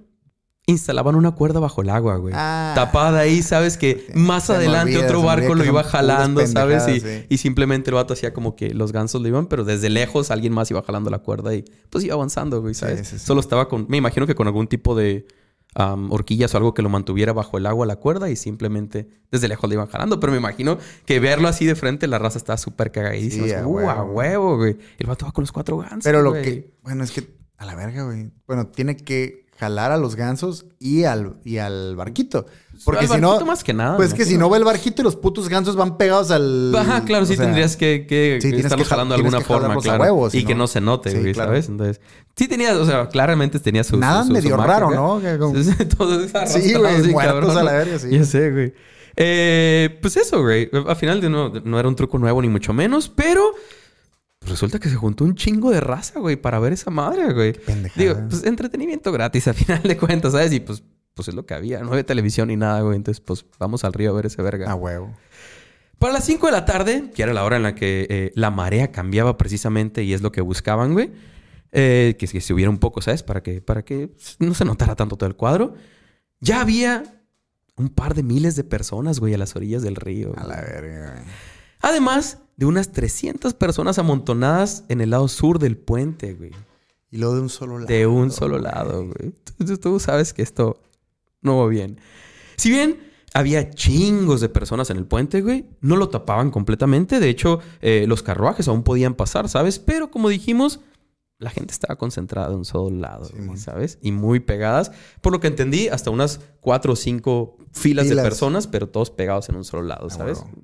instalaban una cuerda bajo el agua, güey. Ah, tapada ahí, ¿sabes? Que okay. más se adelante olvida, otro barco lo iba jalando, ¿sabes? Y, sí. y simplemente el vato hacía como que los gansos lo iban, pero desde lejos alguien más iba jalando la cuerda y pues iba avanzando, güey, ¿sabes? Sí, sí, sí. Solo estaba con... Me imagino que con algún tipo de... Um, horquillas o algo que lo mantuviera bajo el agua la cuerda y simplemente desde lejos le iban jalando. Pero me imagino que verlo así de frente, la raza estaba súper cagadísima. Sí, ¡uh, a huevo, güey! El vato va con los cuatro gansos, Pero lo güey. que... Bueno, es que... A la verga, güey. Bueno, tiene que jalar a los gansos y al, y al barquito. Porque al si barquito no... más que nada. Pues es que si no va el barquito y los putos gansos van pegados al... Ajá, claro. Sí, sea, tendrías que, que sí, estarlos que jalando de alguna forma, claro. Huevos, y sino... que no se note, sí, güey, claro. ¿sabes? Entonces... Sí tenía... O sea, claramente tenía su... Nada su, su, medio su marca, raro, güey. ¿No? Como... Todos sí, güey. Muertos a la verga, sí. Ya sé, güey. Eh, pues eso, güey. Al final no, no era un truco nuevo ni mucho menos, pero... Resulta que se juntó un chingo de raza, güey, para ver esa madre, güey. Qué pendejada. Digo, pues entretenimiento gratis a final de cuentas, ¿sabes? Y pues, pues es lo que había. No había televisión ni nada, güey. Entonces, pues vamos al río a ver ese verga. A huevo. Para las cinco de la tarde, que era la hora en la que eh, la marea cambiaba precisamente y es lo que buscaban, güey. Eh, que, que se hubiera un poco, ¿sabes? Para que, para que no se notara tanto todo el cuadro. Ya había un par de miles de personas, güey, a las orillas del río. A la verga, güey. Además de unas trescientas personas amontonadas en el lado sur del puente, güey. Y luego de un solo lado. De un solo güey. lado, güey. Tú, tú sabes que esto no va bien. Si bien había chingos de personas en el puente, güey, no lo tapaban completamente. De hecho, eh, los carruajes aún podían pasar, ¿sabes? Pero como dijimos, la gente estaba concentrada de un solo lado, sí, güey, ¿sabes? Y muy pegadas. Por lo que entendí, hasta unas cuatro o cinco filas, filas. de personas, pero todos pegados en un solo lado, ¿sabes? Bueno.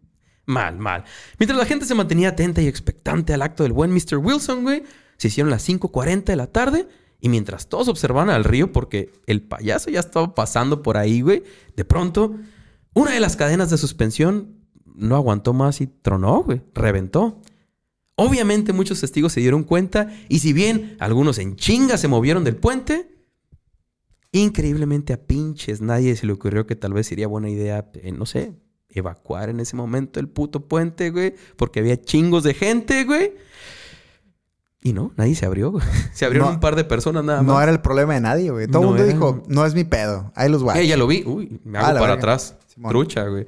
Mal, mal. Mientras la gente se mantenía atenta y expectante al acto del buen mister Wilson, güey, se hicieron las cinco cuarenta de la tarde y mientras todos observaban al río porque el payaso ya estaba pasando por ahí, güey, de pronto una de las cadenas de suspensión no aguantó más y tronó, güey, reventó. Obviamente muchos testigos se dieron cuenta y si bien algunos en chinga se movieron del puente... Increíblemente a pinches nadie se le ocurrió que tal vez sería buena idea, eh, no sé... evacuar en ese momento el puto puente, güey. Porque había chingos de gente, güey. Y no, nadie se abrió, güey. Se abrieron no, un par de personas nada más. No era el problema de nadie, güey. Todo el no mundo era... dijo, no es mi pedo. Ahí los guay. Eh, ya lo vi. Uy, me hago ah, para verga. atrás. Simón. Trucha, güey.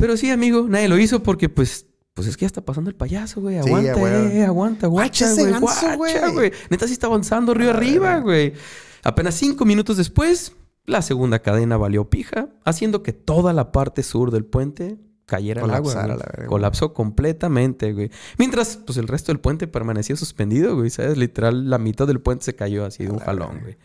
Pero sí, amigo, nadie lo hizo porque, pues, pues es que ya está pasando el payaso, güey. Aguanta, sí, eh, aguanta, guacha, güey. Guacha, güey. Neta sí está avanzando río arriba, güey. Apenas cinco minutos después, la segunda cadena valió pija, haciendo que toda la parte sur del puente cayera al agua. La verga, colapsó güey. completamente, güey. Mientras, pues, el resto del puente permanecía suspendido, güey. ¿Sabes? Literal, la mitad del puente se cayó así de un jalón, güey.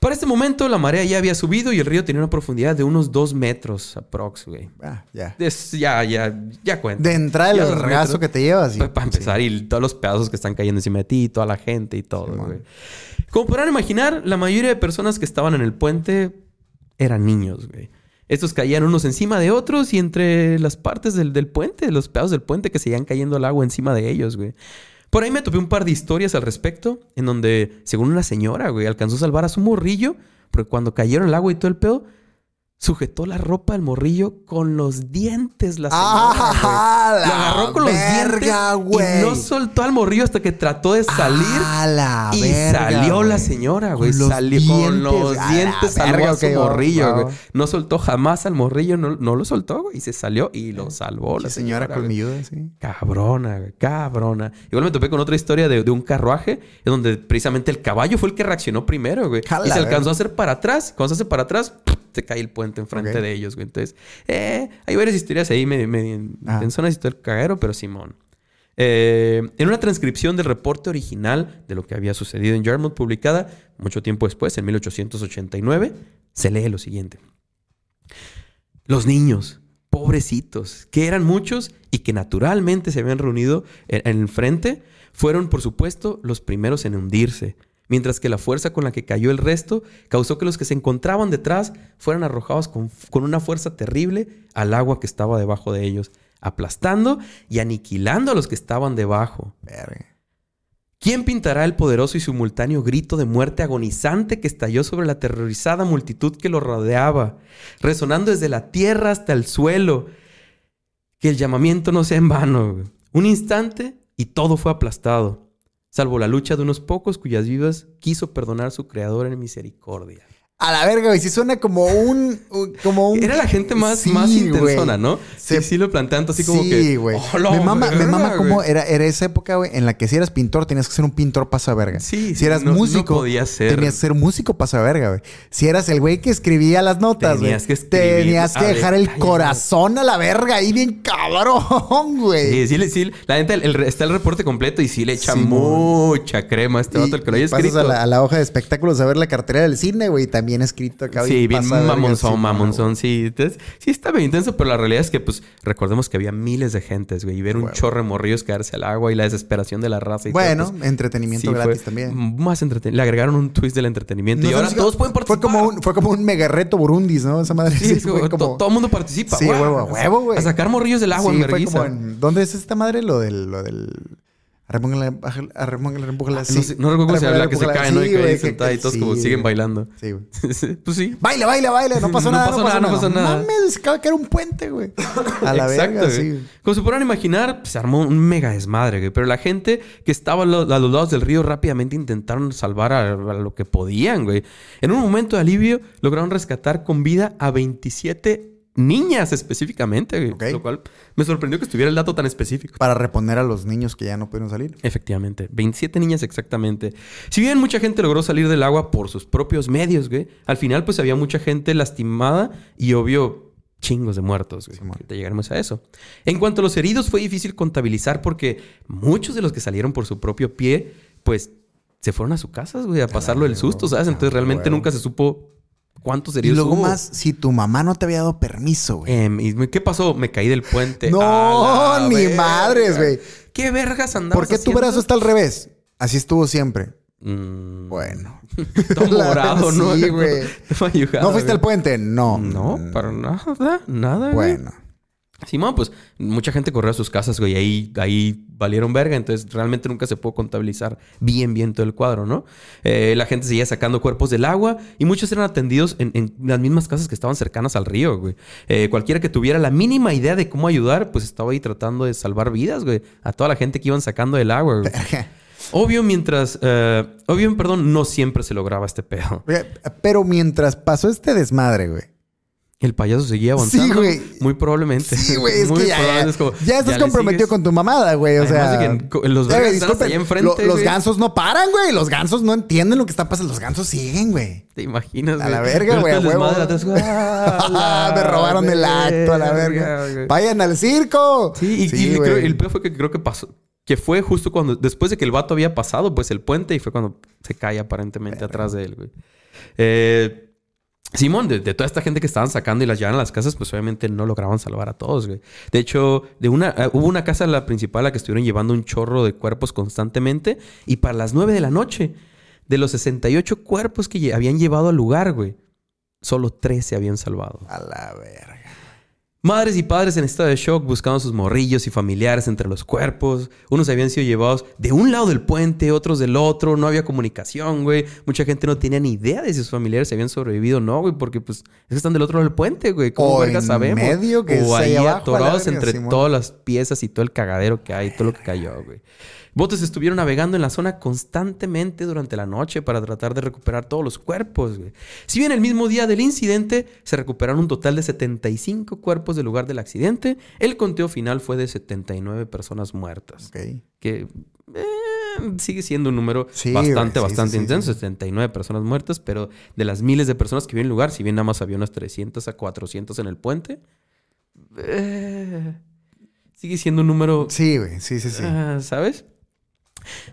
Para este momento, la marea ya había subido y el río tenía una profundidad de unos dos metros aprox, güey. Ah, ya. Es, ya, ya, ya cuenta. De entrada, los regazos que te llevas. Y, pues, para empezar, sí. Y todos los pedazos que están cayendo encima de ti, toda la gente y todo, sí, güey. Man. Como podrán imaginar, la mayoría de personas que estaban en el puente eran niños, güey. Estos caían unos encima de otros y entre las partes del, del puente, los pedazos del puente que seguían cayendo al agua encima de ellos, güey. Por ahí me topé un par de historias al respecto, en donde, según una señora, güey, alcanzó a salvar a su morrillo, porque cuando cayeron al agua y todo el pedo, sujetó la ropa del morrillo con los dientes. La señora, ah, la lo agarró con verga, los dientes güey. Y no soltó al morrillo hasta que trató de salir. Ah, la y verga, salió güey. La señora, güey. Con salió dientes, con los ah, dientes salvó verga, a su okay, morrillo, wow. Güey. No soltó jamás al morrillo, no, no lo soltó, güey. Y se salió y lo salvó. La señora, señora con mi ayuda, sí. Cabrona, güey. Cabrona. Igual me topé con otra historia de, de un carruaje, donde precisamente el caballo fue el que reaccionó primero, güey. Jala, y se alcanzó a hacer para atrás. Cuando se hace para atrás, te cae el puente enfrente okay. de ellos, güey. Entonces, eh, hay varias historias ahí, me, me, en zonas del cagadero, pero simón. Eh, en una transcripción del reporte original de lo que había sucedido en Yarmouth, publicada mucho tiempo después, en mil ochocientos ochenta y nueve, se lee lo siguiente. Los niños, pobrecitos, que eran muchos y que naturalmente se habían reunido en, en el frente, fueron, por supuesto, los primeros en hundirse. Mientras que la fuerza con la que cayó el resto causó que los que se encontraban detrás fueran arrojados con, con una fuerza terrible al agua que estaba debajo de ellos, aplastando y aniquilando a los que estaban debajo. Verga. ¿Quién pintará el poderoso y simultáneo grito de muerte agonizante que estalló sobre la aterrorizada multitud que lo rodeaba, resonando desde la tierra hasta el suelo? Que el llamamiento no sea en vano. Güey. Un instante y todo fue aplastado. Salvo la lucha de unos pocos cuyas vidas quiso perdonar su creador en misericordia. A la verga, güey. Sí suena como un... como un... Era la gente más, sí, más intensona, ¿no? Se... Sí, sí lo plantean así como sí, que... Sí, güey. Oh, me mama, verga, me mama cómo era, era esa época, güey, en la que si eras pintor tenías que ser un pintor pasaverga. Sí. Si eras no, músico... No podías ser. Tenías que ser músico pasaverga, güey. Si eras el güey que escribía las notas, güey. Tenías wey, que escribir... Tenías que dejar ver, el corazón a la verga ahí bien cabrón, güey. Sí, sí, sí. La neta, el, el, está el reporte completo y sí le echa sí, mucha crema a este vato el que lo haya escrito. Pasas a la, a la hoja de espectáculos a ver la cartera del cine, güey, también. Bien escrito acá. Sí, bien mamonzón, mamonzón. Sí, entonces, sí está bien intenso, pero la realidad es que, pues, recordemos que había miles de gentes, güey. Y ver bueno. un chorro de morrillos caerse al agua y la desesperación de la raza. Y bueno, todo, pues, entretenimiento sí, gratis también. Más entretenimiento. Le agregaron un twist del entretenimiento. No, y ahora si todos pueden participar. Fue como un, fue como un mega reto burundis, ¿no? Esa madre. Sí, sí fue como... Todo el mundo participa. Sí, huevo, a huevo, güey. A sacar morrillos del agua, sí, en fue como en... ¿Dónde es esta madre? Lo del... Lo del... Arremóngala, arremóngala, empújala así. No, sé, no recuerdo cómo se habla, que se caen, ¿no? Y que ahí sentada y todos sí, como siguen güey. bailando. Sí, güey. Pues sí. Baila, baila, baila. No pasó no nada, pasó no pasó nada. No pasó nada. No mames, acaba de caer un puente, güey. A la Exacto, verga, güey. Sí. Güey. Como se podrán imaginar, pues, se armó un mega desmadre, güey. Pero la gente que estaba a los, a los lados del río rápidamente intentaron salvar a, a lo que podían, güey. En un momento de alivio, lograron rescatar con vida a veintisiete niñas específicamente, güey. Okay. Lo cual me sorprendió que estuviera el dato tan específico. Para reponer a los niños que ya no pudieron salir. Efectivamente. veintisiete niñas exactamente. Si bien mucha gente logró salir del agua por sus propios medios, güey, al final pues había mucha gente lastimada y obvio chingos de muertos, güey. Sí, ahorita llegaremos a eso. En cuanto a los heridos, fue difícil contabilizar porque muchos de los que salieron por su propio pie, pues se fueron a sus casas, güey, a pasarlo el susto, ¿sabes? Entonces realmente nunca se supo... ¿Cuántos heridos? Y luego hubo? Más, si tu mamá no te había dado permiso, güey. Eh, ¿Qué pasó? Me caí del puente. No, ni verga. Madres, güey. ¿Qué vergas andabas ¿Por qué haciendo? Tu brazo está al revés? Así estuvo siempre. Mm. Bueno. Todo morado, ¿no? Sí, güey. ¿No fuiste al puente? No. No, para nada. Nada, güey. Bueno. Simón, pues mucha gente corrió a sus casas, güey. Ahí, ahí valieron verga. Entonces, realmente nunca se pudo contabilizar bien, bien todo el cuadro, ¿no? Eh, la gente seguía sacando cuerpos del agua y muchos eran atendidos en, en las mismas casas que estaban cercanas al río, güey. Eh, cualquiera que tuviera la mínima idea de cómo ayudar, pues estaba ahí tratando de salvar vidas, güey. A toda la gente que iban sacando del agua, güey. Obvio, mientras... Uh, obvio, perdón, no siempre se lograba este pedo. Pero mientras pasó este desmadre, güey. El payaso seguía avanzando. Sí, güey. Muy probablemente. Sí, güey. Es muy que ya, es como, ya estás ya comprometido con tu mamada, güey. O sea... De que los ya, güey, disculpen, allá enfrente, lo, los gansos no paran, güey. Los gansos no entienden lo que está pasando. Los gansos siguen, güey. Te imaginas, güey. A la verga, güey. Me robaron el acto, a la verga. Güey. ¡Vayan al circo! Sí, y, sí, y creo, el peor fue que creo que pasó... Que fue justo cuando... Después de que el vato había pasado, pues, el puente. Y fue cuando se cae aparentemente verga. Atrás de él, güey. Eh... Simón, de, de toda esta gente que estaban sacando y las llevaban a las casas, pues obviamente no lograban salvar a todos, güey. De hecho, de una, uh, hubo una casa, la principal, a la que estuvieron llevando un chorro de cuerpos constantemente. Y para las nueve de la noche, de los sesenta y ocho cuerpos que lle- habían llevado al lugar, güey, solo tres se habían salvado. A la verga. Madres y padres en estado de shock buscaban sus morrillos y familiares entre los cuerpos. Unos habían sido llevados de un lado del puente, otros del otro. No había comunicación, güey. Mucha gente no tenía ni idea de si sus familiares se habían sobrevivido o no, güey. Porque, pues, están del otro lado del puente, güey. ¿Cómo verga sabemos? O en medio que o ahí abajo, atorados verga, entre Simón. Todas las piezas y todo el cagadero que hay. Todo lo que cayó, güey. Botes estuvieron navegando en la zona constantemente durante la noche para tratar de recuperar todos los cuerpos, güey. Si bien el mismo día del incidente se recuperaron un total de setenta y cinco cuerpos del lugar del accidente, el conteo final fue de setenta y nueve personas muertas. Okay. Que eh, sigue siendo un número sí, bastante, güey, sí, bastante sí, sí, intenso. Sí, sí. setenta y nueve personas muertas, pero de las miles de personas que vieron el lugar, si bien nada más había unas trescientas a cuatrocientas en el puente... Eh, sigue siendo un número... Sí, güey. Sí, sí, sí. Uh, ¿Sabes?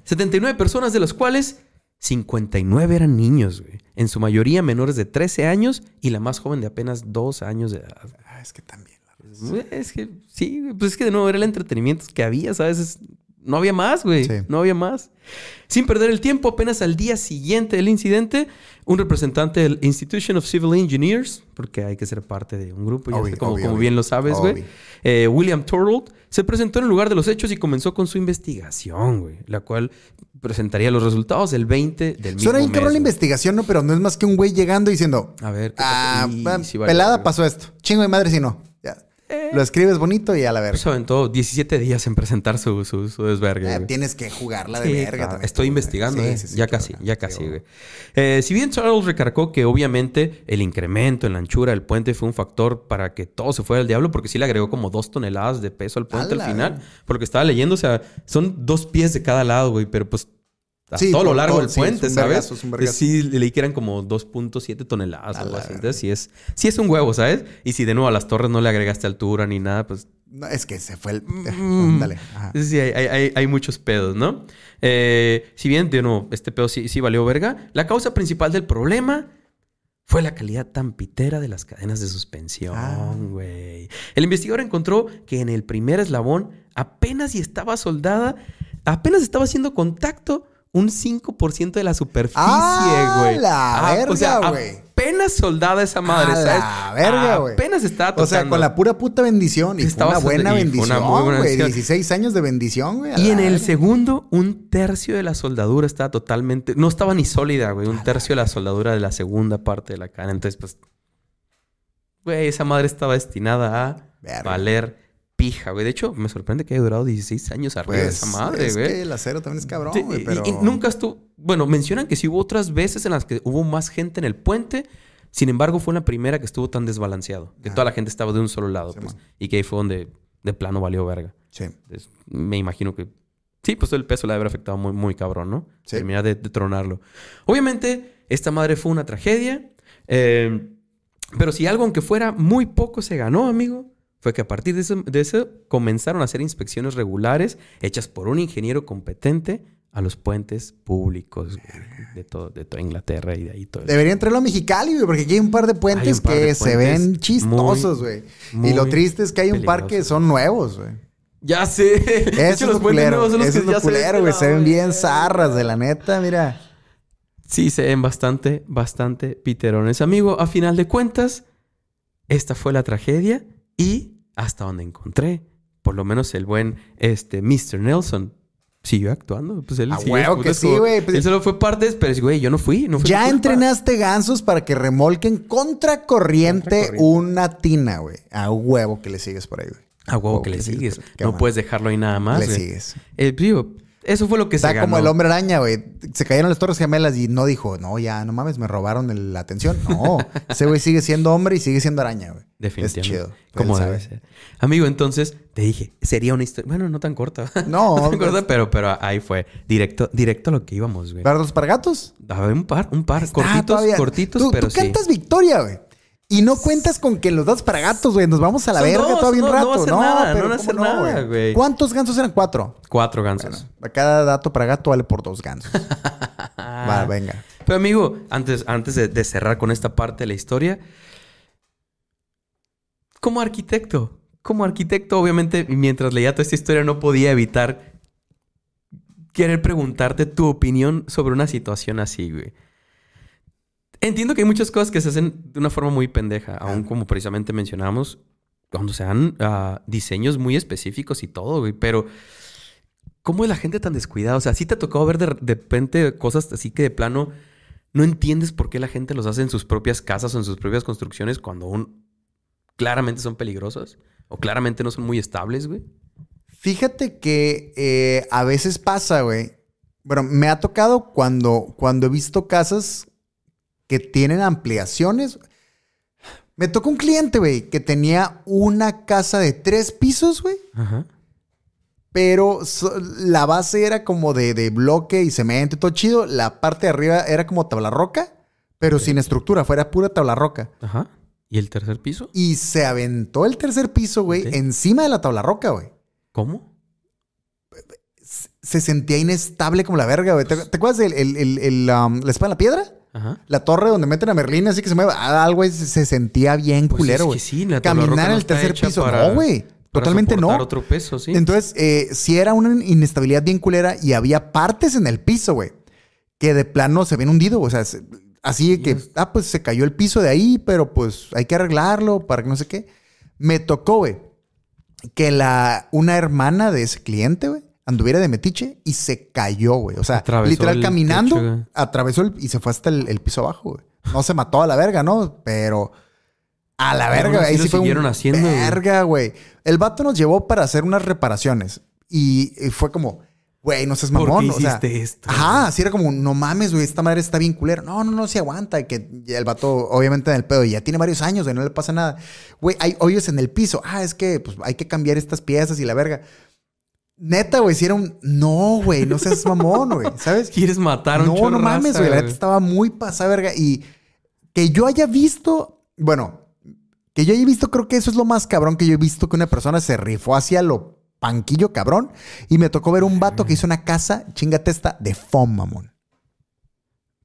setenta y nueve personas, de las cuales cincuenta y nueve eran niños, güey. En su mayoría menores de trece años y la más joven de apenas dos años de edad. Ah, es que también. La es que sí, pues es que de nuevo era el entretenimiento que había, ¿sabes? Es, no había más, güey. Sí. No había más. Sin perder el tiempo, apenas al día siguiente del incidente, un representante del Institution of Civil Engineers, porque hay que ser parte de un grupo, ya obvio, sé, como, obvio, como bien lo sabes, güey. Eh, William Turrell se presentó en el lugar de los hechos y comenzó con su investigación, güey, la cual presentaría los resultados el veinte del mismo Suena mes. Suena cabrón la investigación, ¿no? Pero no es más que un güey llegando y diciendo, a ver, ah, y, si vale, pelada, güey. Pasó esto. Chingo de madre si no. Eh, lo escribes bonito y a la verga. Pues aventó diecisiete días en presentar su, su, su desvergue. Eh, tienes que jugarla de sí, verga. Claro. También, Estoy investigando, sí, eh. sí, sí, ya claro, casi, claro. ya casi, güey. Eh, si bien Charles recargó que obviamente el incremento en la anchura del puente fue un factor para que todo se fuera al diablo, porque sí le agregó como dos toneladas de peso al puente al final. Güey. Porque estaba leyendo, o sea, son dos pies de cada lado, güey, pero pues a sí, todo lo largo todo, del sí, puente, ¿sabes? Vergazo, sí, leí que eran como dos punto siete toneladas o algo así. Entonces, sí es, sí es un huevo, ¿sabes? Y si de nuevo a las torres no le agregaste altura ni nada, pues... No, es que se fue el... Mm. Dale. Ajá. Sí, hay, hay, hay muchos pedos, ¿no? Eh, si bien, de nuevo, este pedo sí, sí valió verga, la causa principal del problema... Fue la calidad tan pitera de las cadenas de suspensión, güey. Ah. El investigador encontró que en el primer eslabón apenas y estaba soldada... Apenas estaba haciendo contacto... Un cinco por ciento de la superficie, güey. ¡Ah, la ah, verga, o sea, apenas soldada esa madre, ah, ¿sabes? ¡Ah, la verga, güey! Apenas estaba tocando. O sea, con la pura puta bendición. Y estaba fue una buena bendición, güey. dieciséis años de bendición, güey. Y en verga. El segundo, un tercio de la soldadura estaba totalmente... No estaba ni sólida, güey. Un ah, tercio la de la soldadura de la segunda parte de la cara. Entonces, pues... Güey, esa madre estaba destinada a verga. Valer... Pija, güey. De hecho, me sorprende que haya durado dieciséis años arriba pues, de esa madre, es güey. Es que el acero también es cabrón, sí, güey, pero... Y, y nunca estuvo... Bueno, mencionan que sí hubo otras veces en las que hubo más gente en el puente. Sin embargo, fue la primera que estuvo tan desbalanceado. Que ah. toda la gente estaba de un solo lado, sí, pues. Man. Y que ahí fue donde de plano valió verga. Sí. Entonces, me imagino que... Sí, pues el peso le habrá afectado muy, muy cabrón, ¿no? Sí. Terminar de, de tronarlo. Obviamente, esta madre fue una tragedia. Eh, pero si algo, aunque fuera muy poco, se ganó, amigo... Fue que a partir de eso, de eso comenzaron a hacer inspecciones regulares hechas por un ingeniero competente a los puentes públicos güey, de, todo, de toda Inglaterra y de ahí todo. Debería entrarlo a Mexicali, güey, porque aquí hay un par de puentes par que de puentes se ven chistosos, güey. Y lo triste es que hay un par que son nuevos, güey. Ya sé. Eso hecho, es los culero. Eso es lo culero, güey. Se ven bien zarras, de la neta, mira. Sí, se ven bastante, bastante piterones. Amigo, a final de cuentas, esta fue la tragedia. Y hasta donde encontré, por lo menos el buen este, míster Nelson siguió actuando. Pues él ah, siguió, huevo que sí, güey. Pues él solo fue parte, pero sí, güey, yo no fui. No fui ya entrenaste gansos para que remolquen contracorriente, contracorriente. una tina, güey. A huevo que le sigues por ahí, güey. A huevo, huevo que, que le sigues. sigues no puedes dejarlo ahí nada más, güey. Le wey. sigues. El, digo, Eso fue lo que Está se ganó. Está como el Hombre Araña, güey. Se cayeron las Torres Gemelas y no dijo, no, ya, no mames, me robaron el, la atención. No, ese güey sigue siendo hombre y sigue siendo araña, güey. Definitivamente. Es chido. Como debe ser. Amigo, entonces, te dije, sería una historia... Bueno, no tan corta. No. no tan pues... corta, pero, pero ahí fue. Directo directo a lo que íbamos, güey. ¿Para los pargatos? A ver, un par, un par. Está, cortitos, todavía. cortitos, tú, pero tú sí. Tú cantas victoria, güey. Y no cuentas con que los dos para gatos, güey. Nos vamos a la Son verga dos, todo bien no, rato. No, va a hacer no, nada, pero no va a hacer no, nada, güey. ¿Cuántos gansos eran? Cuatro. Cuatro gansos. Bueno, cada dato para gato vale por dos gansos. Va, venga. Pero, amigo, antes, antes de, de cerrar con esta parte de la historia... Como arquitecto. Como arquitecto, obviamente, mientras leía toda esta historia no podía evitar... querer preguntarte tu opinión sobre una situación así, güey. Entiendo que hay muchas cosas que se hacen de una forma muy pendeja. Aún como precisamente mencionamos, cuando se dan uh, diseños muy específicos y todo, güey. Pero, ¿cómo es la gente tan descuidada? O sea, ¿sí te ha tocado ver de, de repente cosas así que de plano no entiendes por qué la gente los hace en sus propias casas o en sus propias construcciones cuando aún claramente son peligrosas? O claramente no son muy estables, güey. Fíjate que eh, a veces pasa, güey. Bueno, me ha tocado cuando, cuando he visto casas... que tienen ampliaciones. Me tocó un cliente, güey, que tenía una casa de tres pisos, güey. Ajá. Pero so, la base era como de, de bloque y cemento y todo chido. La parte de arriba era como tabla roca, pero okay. sin estructura. Fuera pura tabla roca. Ajá. ¿Y el tercer piso? Y se aventó el tercer piso, güey, okay. encima de la tabla roca, güey. ¿Cómo? Se sentía inestable como la verga, güey. Pues... ¿Te, ¿Te acuerdas de el, el, el, um, la espada en la piedra? Ajá. La torre donde meten a Merlín, así que se mueve. Algo se sentía bien pues culero, güey. Es que sí, caminar en el tercer piso. Para, no, güey. Totalmente no. Otro peso, sí. Entonces, eh, sí era una inestabilidad bien culera y había partes en el piso, güey, que de plano se ven hundido. O sea, se, así que, Dios. ah, pues se cayó el piso de ahí, pero pues hay que arreglarlo para que no sé qué. Me tocó, güey, que la, una hermana de ese cliente, güey, anduviera de metiche y se cayó, güey. O sea, atravesó literal caminando, techo, atravesó el, y se fue hasta el, el piso abajo, güey. No se mató a la verga, ¿no? Pero a la verga, güey. Ahí sí fue un haciendo, verga, güey. El vato nos llevó para hacer unas reparaciones. Y, y fue como, güey, no seas mamón. ¿Por qué hiciste o sea, esto? Ajá, así era como, no mames, güey, esta madre está bien culera. No, no, no, se aguanta. Que el vato, obviamente, en el pedo, ya tiene varios años, güey, no le pasa nada. Güey, hay hoyos en el piso. Ah, es que pues, hay que cambiar estas piezas y la verga. Neta, güey, si era un... No, güey, no seas mamón, güey, ¿sabes? Quieres matar a un chorraza. No, no mames, güey. La neta estaba muy pasada, verga. Y que yo haya visto... Bueno, que yo haya visto... Creo que eso es lo más cabrón que yo he visto. Que una persona se rifó hacia lo panquillo cabrón. Y me tocó ver un vato que hizo una casa, chingate esta, de foam, mamón.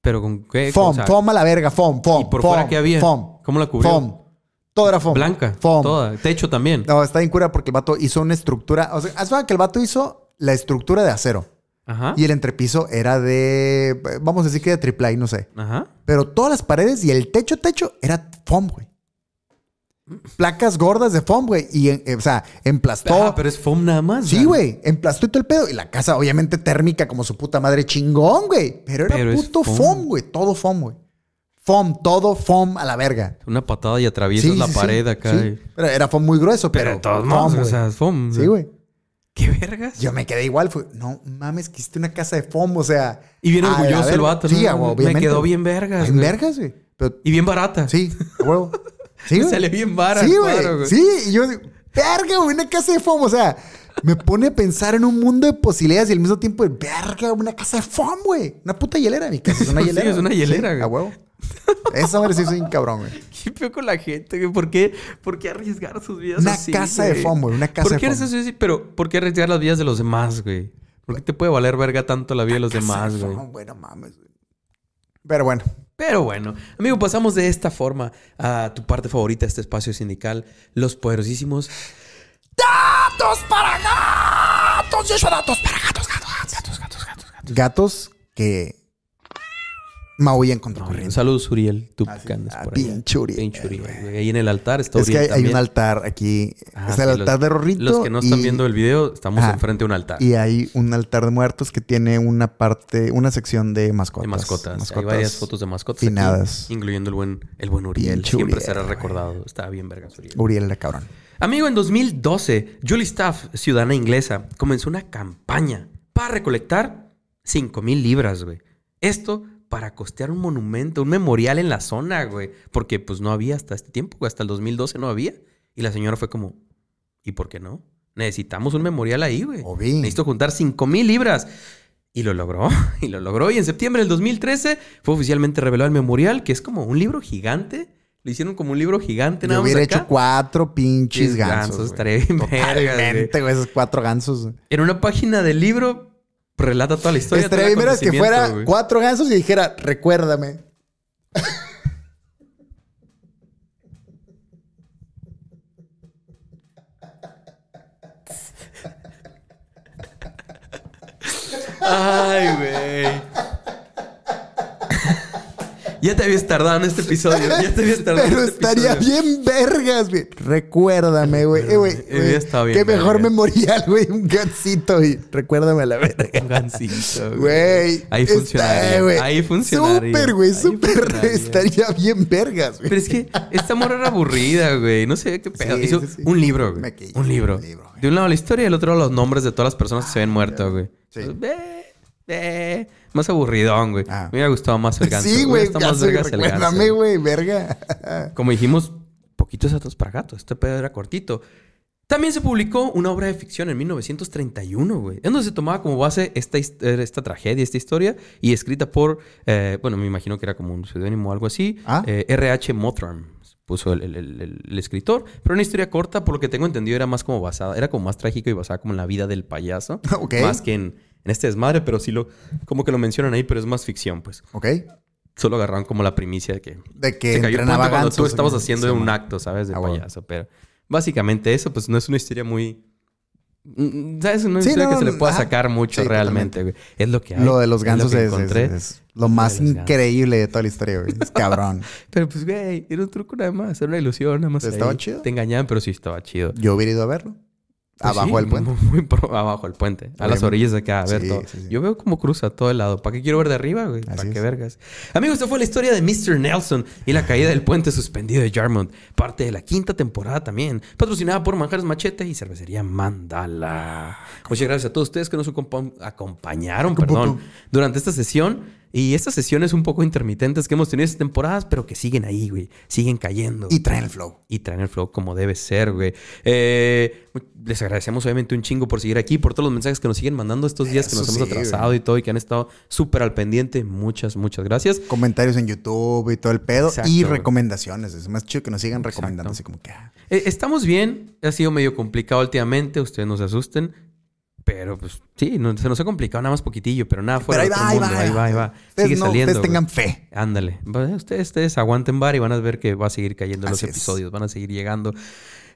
¿Pero con qué? Foam, o sea, foam a la verga. Foam, foam, ¿Y por foam, fuera qué había? Foam. ¿Cómo la cubrió? Foam. Todo era foam. Blanca. Foam. Toda. Techo también. No, está bien cura porque el vato hizo una estructura. O sea, haz que el vato hizo la estructura de acero. Ajá. Y el entrepiso era de... Vamos a decir que de triple A, no sé. Ajá. Pero todas las paredes y el techo, techo, era foam, güey. Placas gordas de foam, güey. Y, eh, o sea, emplastó. Ah, pero es foam nada más. Sí, güey. Emplastó y todo el pedo. Y la casa, obviamente, térmica como su puta madre chingón, güey. Pero era pero puto foam, güey. Todo foam, güey. Foam, todo foam a la verga. Una patada y atraviesas sí, la sí, pared sí, acá. Sí. Pero era foam muy grueso, pero... Pero todos foam, o sea, foam. Sí, güey. ¿Qué vergas? Yo me quedé igual. Fue, no mames, que hiciste una casa de foam, o sea... Y bien orgulloso el vato. Sí, ¿no? Obviamente. Me quedó bien vergas, güey. Bien vergas, güey. Pero... Y bien barata. Sí, güey. Sí, güey. Salió bien barata. Sí, güey. Sí, y yo... Verga, güey, una casa de foam, o sea... Me pone a pensar en un mundo de posibilidades y al mismo tiempo... Verga, una casa de foam, güey. Una puta hielera, mi casa. Es una hielera. Sí, es una hielera, güey. A huevo. Esa madre sí es un cabrón, güey. Qué feo con la gente, güey. ¿Por qué, ¿Por qué arriesgar sus vidas una así, casa güey? De foam, güey. Una casa ¿Por de foam. Eso, pero ¿por qué arriesgar las vidas de los demás, güey? ¿Por qué te puede valer verga tanto la vida una de los demás, de güey? No, bueno, mames, güey. Pero bueno. Pero bueno. Amigo, pasamos de esta forma a tu parte favorita de este espacio sindical. Los poderosísimos... ¡Datos para gatos! Yo soy datos para gatos, gatos, gatos, gatos, gatos, gatos. Gatos, gatos que... Maullan contra corriente. Saludos, Uriel. Tú ah, cantas ah, por ahí. Pinche Uriel. Pinche Uriel. Eh, ahí en el altar está Uriel. Es que hay, también. hay un altar aquí. Ah, está sí, el altar los, de Rorrito. Los que no están y... viendo el video, estamos ah, enfrente de un altar. Y hay un altar de muertos que tiene una parte, una sección de mascotas. De mascotas. mascotas. Hay varias fotos de mascotas. Finadas. Aquí, incluyendo el buen, el buen Uriel. Pinche Siempre Uriel, será recordado. Está bien, vergas, Uriel. Uriel era cabrón. Amigo, en dos mil doce, Julie Staff, ciudadana inglesa, comenzó una campaña para recolectar cinco mil libras, güey. Esto para costear un monumento, un memorial en la zona, güey. Porque pues no había hasta este tiempo, güey. Hasta el dos mil doce no había. Y la señora fue como, ¿y por qué no? Necesitamos un memorial ahí, güey. Necesito juntar cinco mil libras. Y lo logró, y lo logró. Y en septiembre del dos mil trece fue oficialmente revelado el memorial, que es como un libro gigante. Lo hicieron como un libro gigante. Nada más hubiera acá hecho cuatro pinches gansos. gansos estaría bien totalmente, güey. Esos cuatro gansos. Wey. En una página del libro relata toda la historia. Estaría bien es que fuera wey. cuatro gansos y dijera, recuérdame. Ay, güey. Ya te habías tardado en este episodio. Ya te habías tardado Pero en este estaría episodio. bien vergas, güey. Recuérdame, güey. Eh, güey, güey. Estado bien Qué vergas. Mejor memorial, güey. Un gancito, güey. Recuérdame a la verga. Un gancito, güey. Ahí funcionaría. Está, Ahí funcionaría. Súper, güey. Súper. Estaría bien vergas, güey. Pero es que esta morra era aburrida, güey. No sé qué pedo. Sí, Hizo sí, sí. un libro, güey. Me un libro. Un libro güey. De un lado la historia y del otro lado los nombres de todas las personas que se ven muertas, güey. Sí. Entonces, Eh, más aburridón, güey. Ah. Me hubiera gustado más el ganso. Sí, güey. Está más vergas el ganso. Recuérdame, güey. Verga. Como dijimos, poquitos datos para gatos. Este pedo era cortito. También se publicó una obra de ficción en mil novecientos treinta y uno, güey. En donde se tomaba como base esta, esta tragedia, esta historia. Y escrita por... Eh, bueno, me imagino que era como un seudónimo o algo así. ¿Ah? Eh, R H. Motram puso el, el, el, el escritor. Pero una historia corta, por lo que tengo entendido, era más como basada... Era como más trágico y basada como en la vida del payaso. Okay. Más que en... En este desmadre, pero sí lo... Como que lo mencionan ahí, pero es más ficción, pues. Ok. Solo agarraron como la primicia de que... De que se cayó el punto cuando tú estabas haciendo un acto, ¿sabes? De ah, payaso. Bueno. Pero básicamente eso, pues, no es una historia muy... ¿Sabes? No es una sí, historia no, que se le pueda ah, sacar mucho sí, realmente, güey. Es lo que hay. Lo de los gansos es, lo, es, es, es lo más de increíble de toda la historia, güey. Es cabrón. Pero pues, güey, era un truco nada más. Era una ilusión nada más. ¿Estaba ahí. chido? Te engañaban, pero sí estaba chido. Yo hubiera ido a verlo. Pues abajo sí, del puente. Muy, muy pro, abajo del puente. A las orillas de acá. A ver sí, todo. Sí, sí. Yo veo como cruza a todo el lado. ¿Para qué quiero ver de arriba, güey? ¿Para qué vergas? Amigos, esta fue la historia de mister Nelson y la caída del puente suspendido de Yarmouth. Parte de la quinta temporada también. Patrocinada por Manjares Machete y Cervecería Mandala. Muchas gracias a todos ustedes que nos acompañaron perdón, durante esta sesión. Y estas sesiones un poco intermitentes que hemos tenido estas temporadas, pero que siguen ahí, güey. Siguen cayendo. Y traen el flow. Y traen el flow como debe ser, güey. Eh, les agradecemos obviamente un chingo por seguir aquí, por todos los mensajes que nos siguen mandando estos días Eso que nos sí, hemos atrasado güey. y todo. Y que han estado súper al pendiente. Muchas, muchas gracias. Comentarios en YouTube y todo el pedo. Exacto, y recomendaciones. Güey. Es más chido que nos sigan recomendando. Así como que... Eh, estamos bien. Ha sido medio complicado últimamente. Ustedes no se asusten. Pero, pues, sí, no, se nos ha complicado nada más poquitillo, pero nada fuera pero ahí de va, todo ahí mundo. Va, ahí va, ahí va. Ustedes Sigue no, saliendo, ustedes tengan fe. Ándale. Ustedes, ustedes aguanten bar y van a ver que va a seguir cayendo Así los episodios. Es. Van a seguir llegando.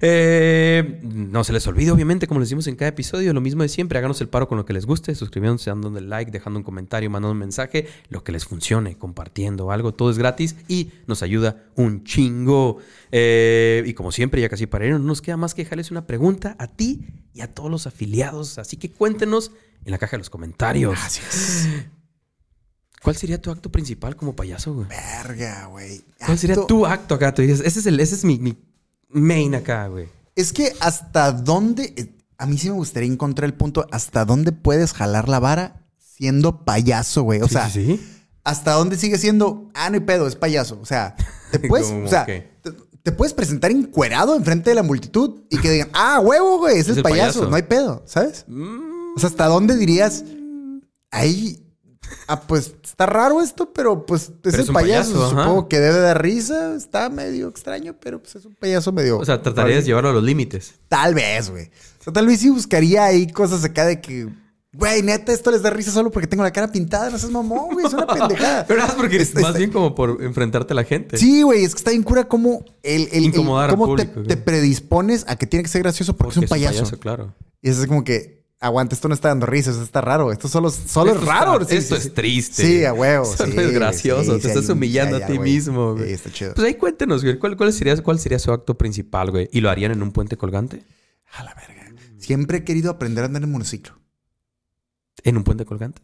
Eh, no se les olvide, obviamente, como les decimos en cada episodio, lo mismo de siempre. Háganos el paro con lo que les guste. Suscribiéndose, dándole like, dejando un comentario, mandando un mensaje. Lo que les funcione, compartiendo algo. Todo es gratis y nos ayuda un chingo. Eh, y como siempre, ya casi para irnos, no nos queda más que dejarles una pregunta a ti y a todos los afiliados. Así que cuéntenos en la caja de los comentarios. Gracias. ¿Cuál sería tu acto principal como payaso, güey? Verga, güey. ¿Cuál acto... sería tu acto acá? Tú dices, ese es, el, ese es mi, mi main acá, güey. Es que hasta dónde... A mí sí me gustaría encontrar el punto hasta dónde puedes jalar la vara siendo payaso, güey. O sí, sea, sí. hasta dónde sigue siendo... Ah, no hay pedo, es payaso. O sea, te puedes... o sea, okay. te, Te puedes presentar encuerado enfrente de la multitud y que digan, ah, huevo, güey, ese es, es payaso, payaso, no hay pedo, ¿sabes? Mm. O sea, ¿hasta dónde dirías? Ahí, ah, pues, está raro esto, pero pues pero es, es el payaso, payaso supongo que debe dar risa, está medio extraño, pero pues es un payaso medio... O sea, tratarías de llevarlo a los límites. Tal vez, güey. O sea, tal vez sí buscaría ahí cosas acá de que... Güey, neta, esto les da risa solo porque tengo la cara pintada. No seas mamón, güey. Es una pendejada. Pero es porque está, más está... bien como por enfrentarte a la gente. Sí, güey. Es que está bien cura como... El, el, Incomodar el, al cómo público. Te, te predispones a que tiene que ser gracioso porque, porque es un payaso. Es un payaso, claro. Y eso es como que... Aguanta, esto no está dando risa. Esto está raro. Esto solo, solo esto es raro. Está, sí, esto sí, es sí. triste. Sí, a huevo. Eso sí, no es gracioso. Sí, te estás humillando ya, ya, a ti güey. mismo, güey. Sí, está chido. Pues ahí cuéntenos, güey. ¿Cuál, cuál, sería, ¿Cuál sería su acto principal, güey? ¿Y lo harían en un puente colgante? A la verga. Siempre he querido aprender a andar en monociclo. ¿En un puente colgante?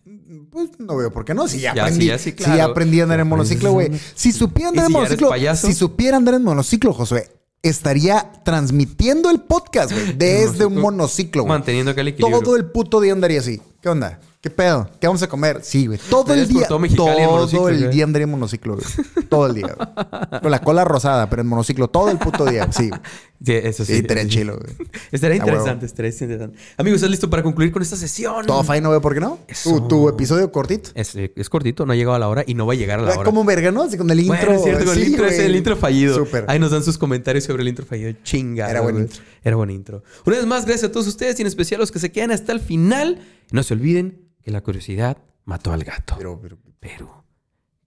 Pues no veo por qué no. Si ya, ya aprendí. Si ya, sí, claro. si ya aprendí a andar en monociclo, güey. Si supiera andar si en monociclo. Si supiera andar en monociclo, Josué. estaría transmitiendo el podcast, güey, desde un monociclo, güey. Manteniendo aquel equilibrio. Todo el puto día andaría así. ¿Qué onda? ¿Qué pedo? ¿Qué vamos a comer? Sí, güey. Todo el día. Todo el güey. Día andaría en monociclo, güey. Todo el día, güey. Con la cola rosada, pero en monociclo todo el puto día, güey. Sí, güey. Sí, eso sí. Y estaría chilo, güey. Estaría interesante, estaría interesante. Amigos, ¿estás listo para concluir con esta sesión? Todo fine, no veo por qué no. Eso. Tu, tu episodio cortito. Es, es cortito, no ha llegado a la hora y no va a llegar a la hora. Como verga, ¿no? Así con el intro. Bueno, es cierto, con sí, el intro güey. Es el intro fallido. Súper. Ahí nos dan sus comentarios sobre el intro fallido. Chinga. Era buen intro. Era buen intro. Una vez más, gracias a todos ustedes y en especial a los que se quedan hasta el final. No se olviden que la curiosidad mató al gato. Pero, pero, pero,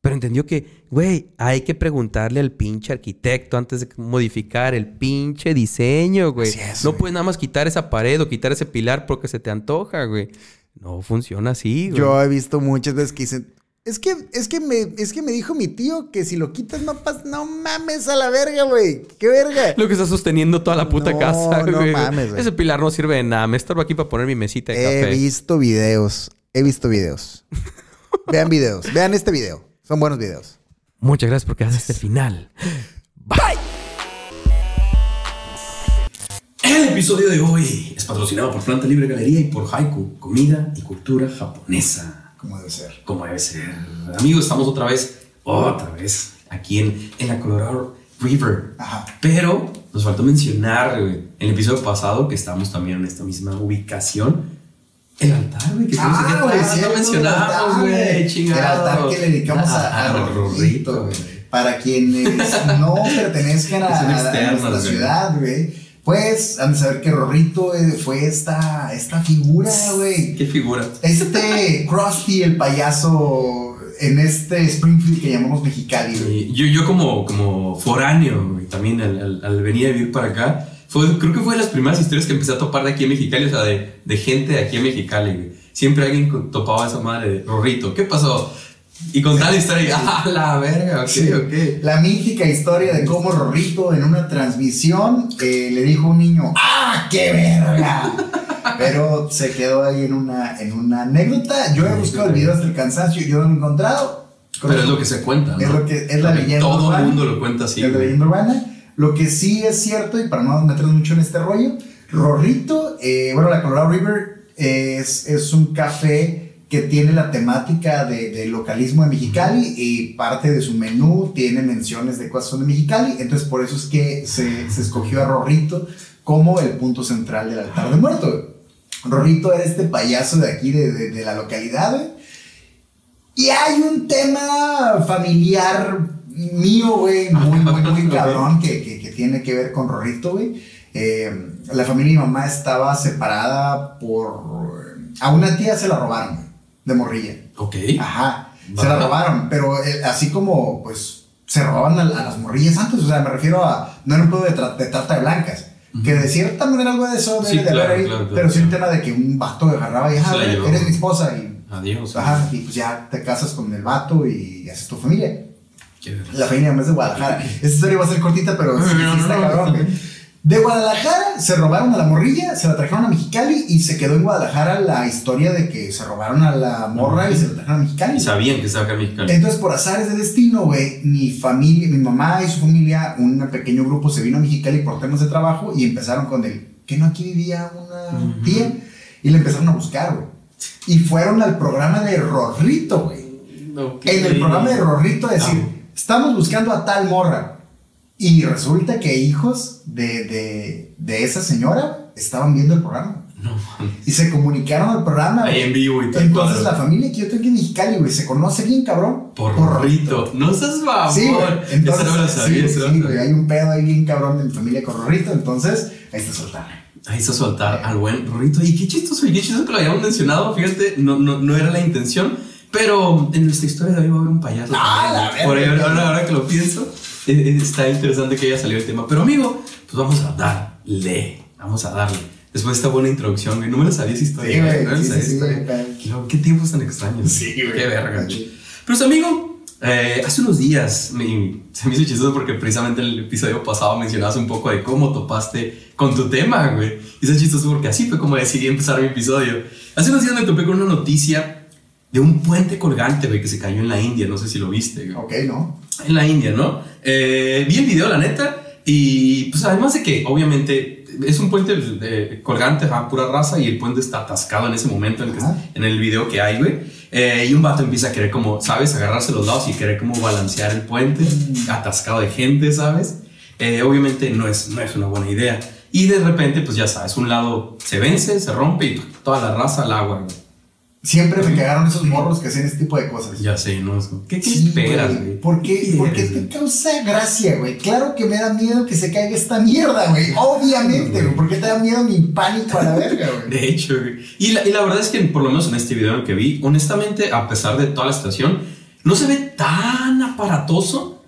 pero entendió que, güey, hay que preguntarle al pinche arquitecto antes de modificar el pinche diseño, güey. No güey. Puedes nada más quitar esa pared o quitar ese pilar porque se te antoja, güey. No funciona así, güey. Yo he visto muchas veces que dicen, es que, es que me, es que me dijo mi tío que si lo quitas no pasa, no mames a la verga, güey. Qué verga. Lo que está sosteniendo toda la puta no, casa, no güey. No mames, güey. Ese pilar no sirve de nada. Me estorbo aquí para poner mi mesita de he café. He visto videos. He visto videos. Vean videos. Vean este video. Son buenos videos. Muchas gracias por quedarse hasta el final. Bye. El episodio de hoy es patrocinado por Planta Libre Galería y por Haiku, comida y cultura japonesa. Como debe ser. Como debe ser. Amigos, estamos otra vez, otra vez, aquí en, en la Colorado River. Ajá. Pero nos faltó mencionar en el episodio pasado que estamos también en esta misma ubicación. El altar, güey, que ah, no sé qué mencionamos, güey, chingado. El altar que le dedicamos ah, a, a Rorrito, güey. Para quienes no pertenezcan a, a nuestra ciudad, güey, pues han de saber que Rorrito eh, fue esta, esta figura, güey. ¿Qué figura? Este Krusty, el payaso en este Springfield que llamamos Mexicali, güey. Yo, yo como, como foráneo, güey, también al, al, al venir a vivir para acá. Fue, creo que fue de las primeras historias que empecé a topar de aquí en Mexicali, o sea, de, de gente de aquí en Mexicali, güey. Siempre alguien topaba esa madre de Rorrito. ¿Qué pasó? Y contaba la historia. ¡Ah, la verga! Ok, sí. Ok. La mítica historia de cómo Rorrito en una transmisión eh, le dijo a un niño, ¡ah, qué verga! Pero se quedó ahí en una, en una anécdota. Yo he buscado el video hasta el cansancio, yo no lo he encontrado. Pero es lo que se cuenta, ¿no? Es, lo que, es la leyenda urbana. Todo el mundo lo cuenta así. Es la leyenda urbana. Lo que sí es cierto, y para no meternos mucho en este rollo, Rorrito, eh, bueno, la Colorado River es, es un café que tiene la temática de, de localismo de Mexicali y parte de su menú tiene menciones de cosas de Mexicali, entonces por eso es que se, se escogió a Rorrito como el punto central del altar de muerto. Rorrito era este payaso de aquí, de, de, de la localidad, ¿eh? Y hay un tema familiar mío, güey, muy, muy, muy cabrón que, que, que tiene que ver con Rorrito, güey. Eh, la familia de mi mamá estaba separada por... A una tía se la robaron, güey, de morrilla. Ok. Ajá, ¿verdad? Se la robaron, pero eh, así como, pues, se robaban a, a las morrillas antes. O sea, me refiero a... No era un pedo de, tra- de trata de blancas. Uh-huh. Que de cierta manera algo de eso debe sí, de claro, haber ahí. Claro, claro, pero claro. Sí, el tema de que un vato de jarraba y... Ah, eres mi esposa y... Adiós. Ajá, y pues ya te casas con el vato y haces tu familia. La familia más de Guadalajara. Esta historia va a ser cortita, pero sí, no, sí está no, no, cabrón, güey. De Guadalajara se robaron a la morrilla, se la trajeron a Mexicali y se quedó en Guadalajara la historia de que se robaron a la morra no, y se la trajeron a Mexicali. Y sabían que estaba acá en Mexicali. Entonces, por azares de destino, güey, mi familia, mi mamá y su familia, un pequeño grupo se vino a Mexicali por temas de trabajo y empezaron con el que no aquí vivía una uh-huh. tía y le empezaron a buscar, güey. Y fueron al programa de Rorrito, güey. Okay. En el programa de Rorrito, decir. Ah. Estamos buscando a tal morra. Y resulta que hijos de, de, de esa señora estaban viendo el programa. No mames. Y se comunicaron al programa. Ahí en vivo y todo. Entonces la familia que yo tengo aquí en Mexicali, güey, se conoce bien, cabrón. Por Rorrito. No seas babón. Sí, güey. Entonces, eso no lo sabía. Sí, sí, güey, hay un pedo ahí bien cabrón de mi familia con Rorrito. Entonces, ahí está soltando. Ahí está soltar al buen Rorrito. Y qué chistoso, y qué chistoso que lo habíamos mencionado. Fíjate, no, no, no era la intención. Pero en nuestra historia de hoy va a haber un payaso. Ah, la por ahí, ahora, ahora que lo pienso, está interesante que haya salido el tema. Pero, amigo, pues vamos a darle. Vamos a darle. Después de esta buena introducción, güey. No me la sabía esa historia. Sí, güey, no me sí, la sabía sí, historia. Sí, qué, qué tiempos tan extraños. Sí, güey. Qué verga, güey. Pero, amigo, eh, hace unos días me, se me hizo chistoso porque precisamente en el episodio pasado mencionabas un poco de cómo topaste con tu tema, güey. Y es chistoso porque así fue como decidí empezar mi episodio. Hace unos días me topé con una noticia de un puente colgante, güey, que se cayó en la India. No sé si lo viste, güey. Ok, no. En la India, ¿no? Eh, vi el video, la neta. Y pues además de que obviamente es un puente eh, colgante a pura raza, y el puente está atascado en ese momento en, que, en el video que hay, güey. Eh, y un vato empieza a querer como, ¿sabes? Agarrarse los lados y querer como balancear el puente atascado de gente, ¿sabes? Eh, obviamente no es, no es una buena idea. Y de repente, pues ya sabes, un lado se vence, se rompe y toda la raza al agua, güey. Siempre me cagaron esos morros que hacen este tipo de cosas. Ya sé, ¿no? ¿Qué, qué sí, esperas, güey? ¿Por qué, ¿Qué porque eres, te güey? Causa gracia, güey. Claro que me da miedo que se caiga esta mierda, güey. Obviamente, güey. No, porque te da miedo mi pánico a la verga, güey. De hecho, güey. Y la, y la verdad es que, por lo menos en este video que vi, honestamente, a pesar de toda la situación, no se ve tan aparatoso,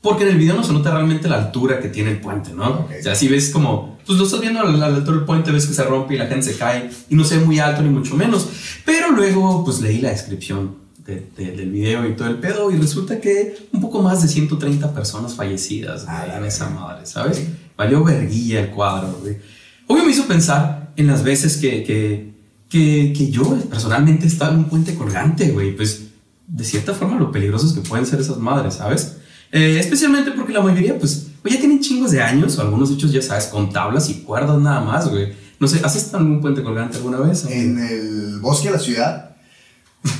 porque en el video no se nota realmente la altura que tiene el puente, ¿no? Okay. O sea, si ves como... pues lo estás viendo a la altura del puente, ves que se rompe y la gente se cae, y no se ve muy alto ni mucho menos. Pero luego pues leí la descripción de, de, del video y todo el pedo, y resulta que un poco más de ciento treinta personas fallecidas, güey, en esa madre, ¿sabes? Sí. Valió verguilla el cuadro, güey. Obvio me hizo pensar en las veces que, que, que, que yo personalmente estaba en un puente colgante, güey. Pues de cierta forma lo peligrosos que pueden ser esas madres, ¿sabes? Eh, especialmente porque la mayoría pues ya tienen chingos de años, o algunos hechos, ya sabes, con tablas y cuerdas nada más, güey. No sé, ¿has estado en un puente colgante alguna vez? Güey? En el bosque de la ciudad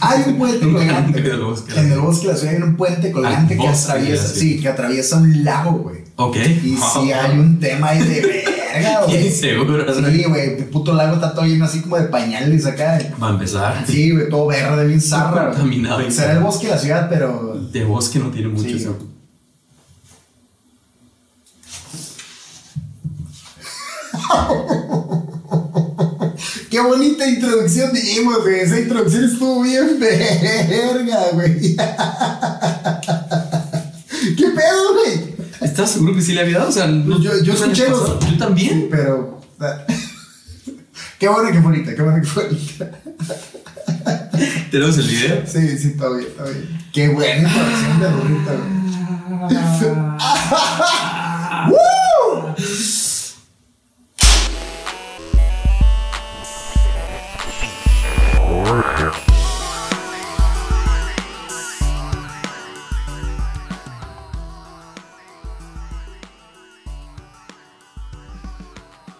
hay un puente colgante. En el bosque de la, en el bosque de la ciudad hay un puente colgante que atraviesa, sí, que atraviesa un lago, güey. Ok. Y oh, si sí, hay un tema ahí de verga, güey. Seguro. Sí, güey, el puto lago está todo lleno así como de pañales acá. Va a empezar. Sí, güey, todo verde, bien zarra. Contaminado. Será zarra. El bosque de la ciudad, pero... de bosque no tiene mucho, sí, eso. Qué bonita introducción dijimos, güey. Esa introducción estuvo bien verga, güey. ¿Qué pedo, güey? ¿Estás seguro que sí le había dado? O sea, no, yo, yo escuché los... yo también. Sí, pero... qué bueno que bonita, qué bueno que bonita. ¿Tenemos el video? Sí, sí, está bien, está bien. Qué buena introducción de bonita, güey.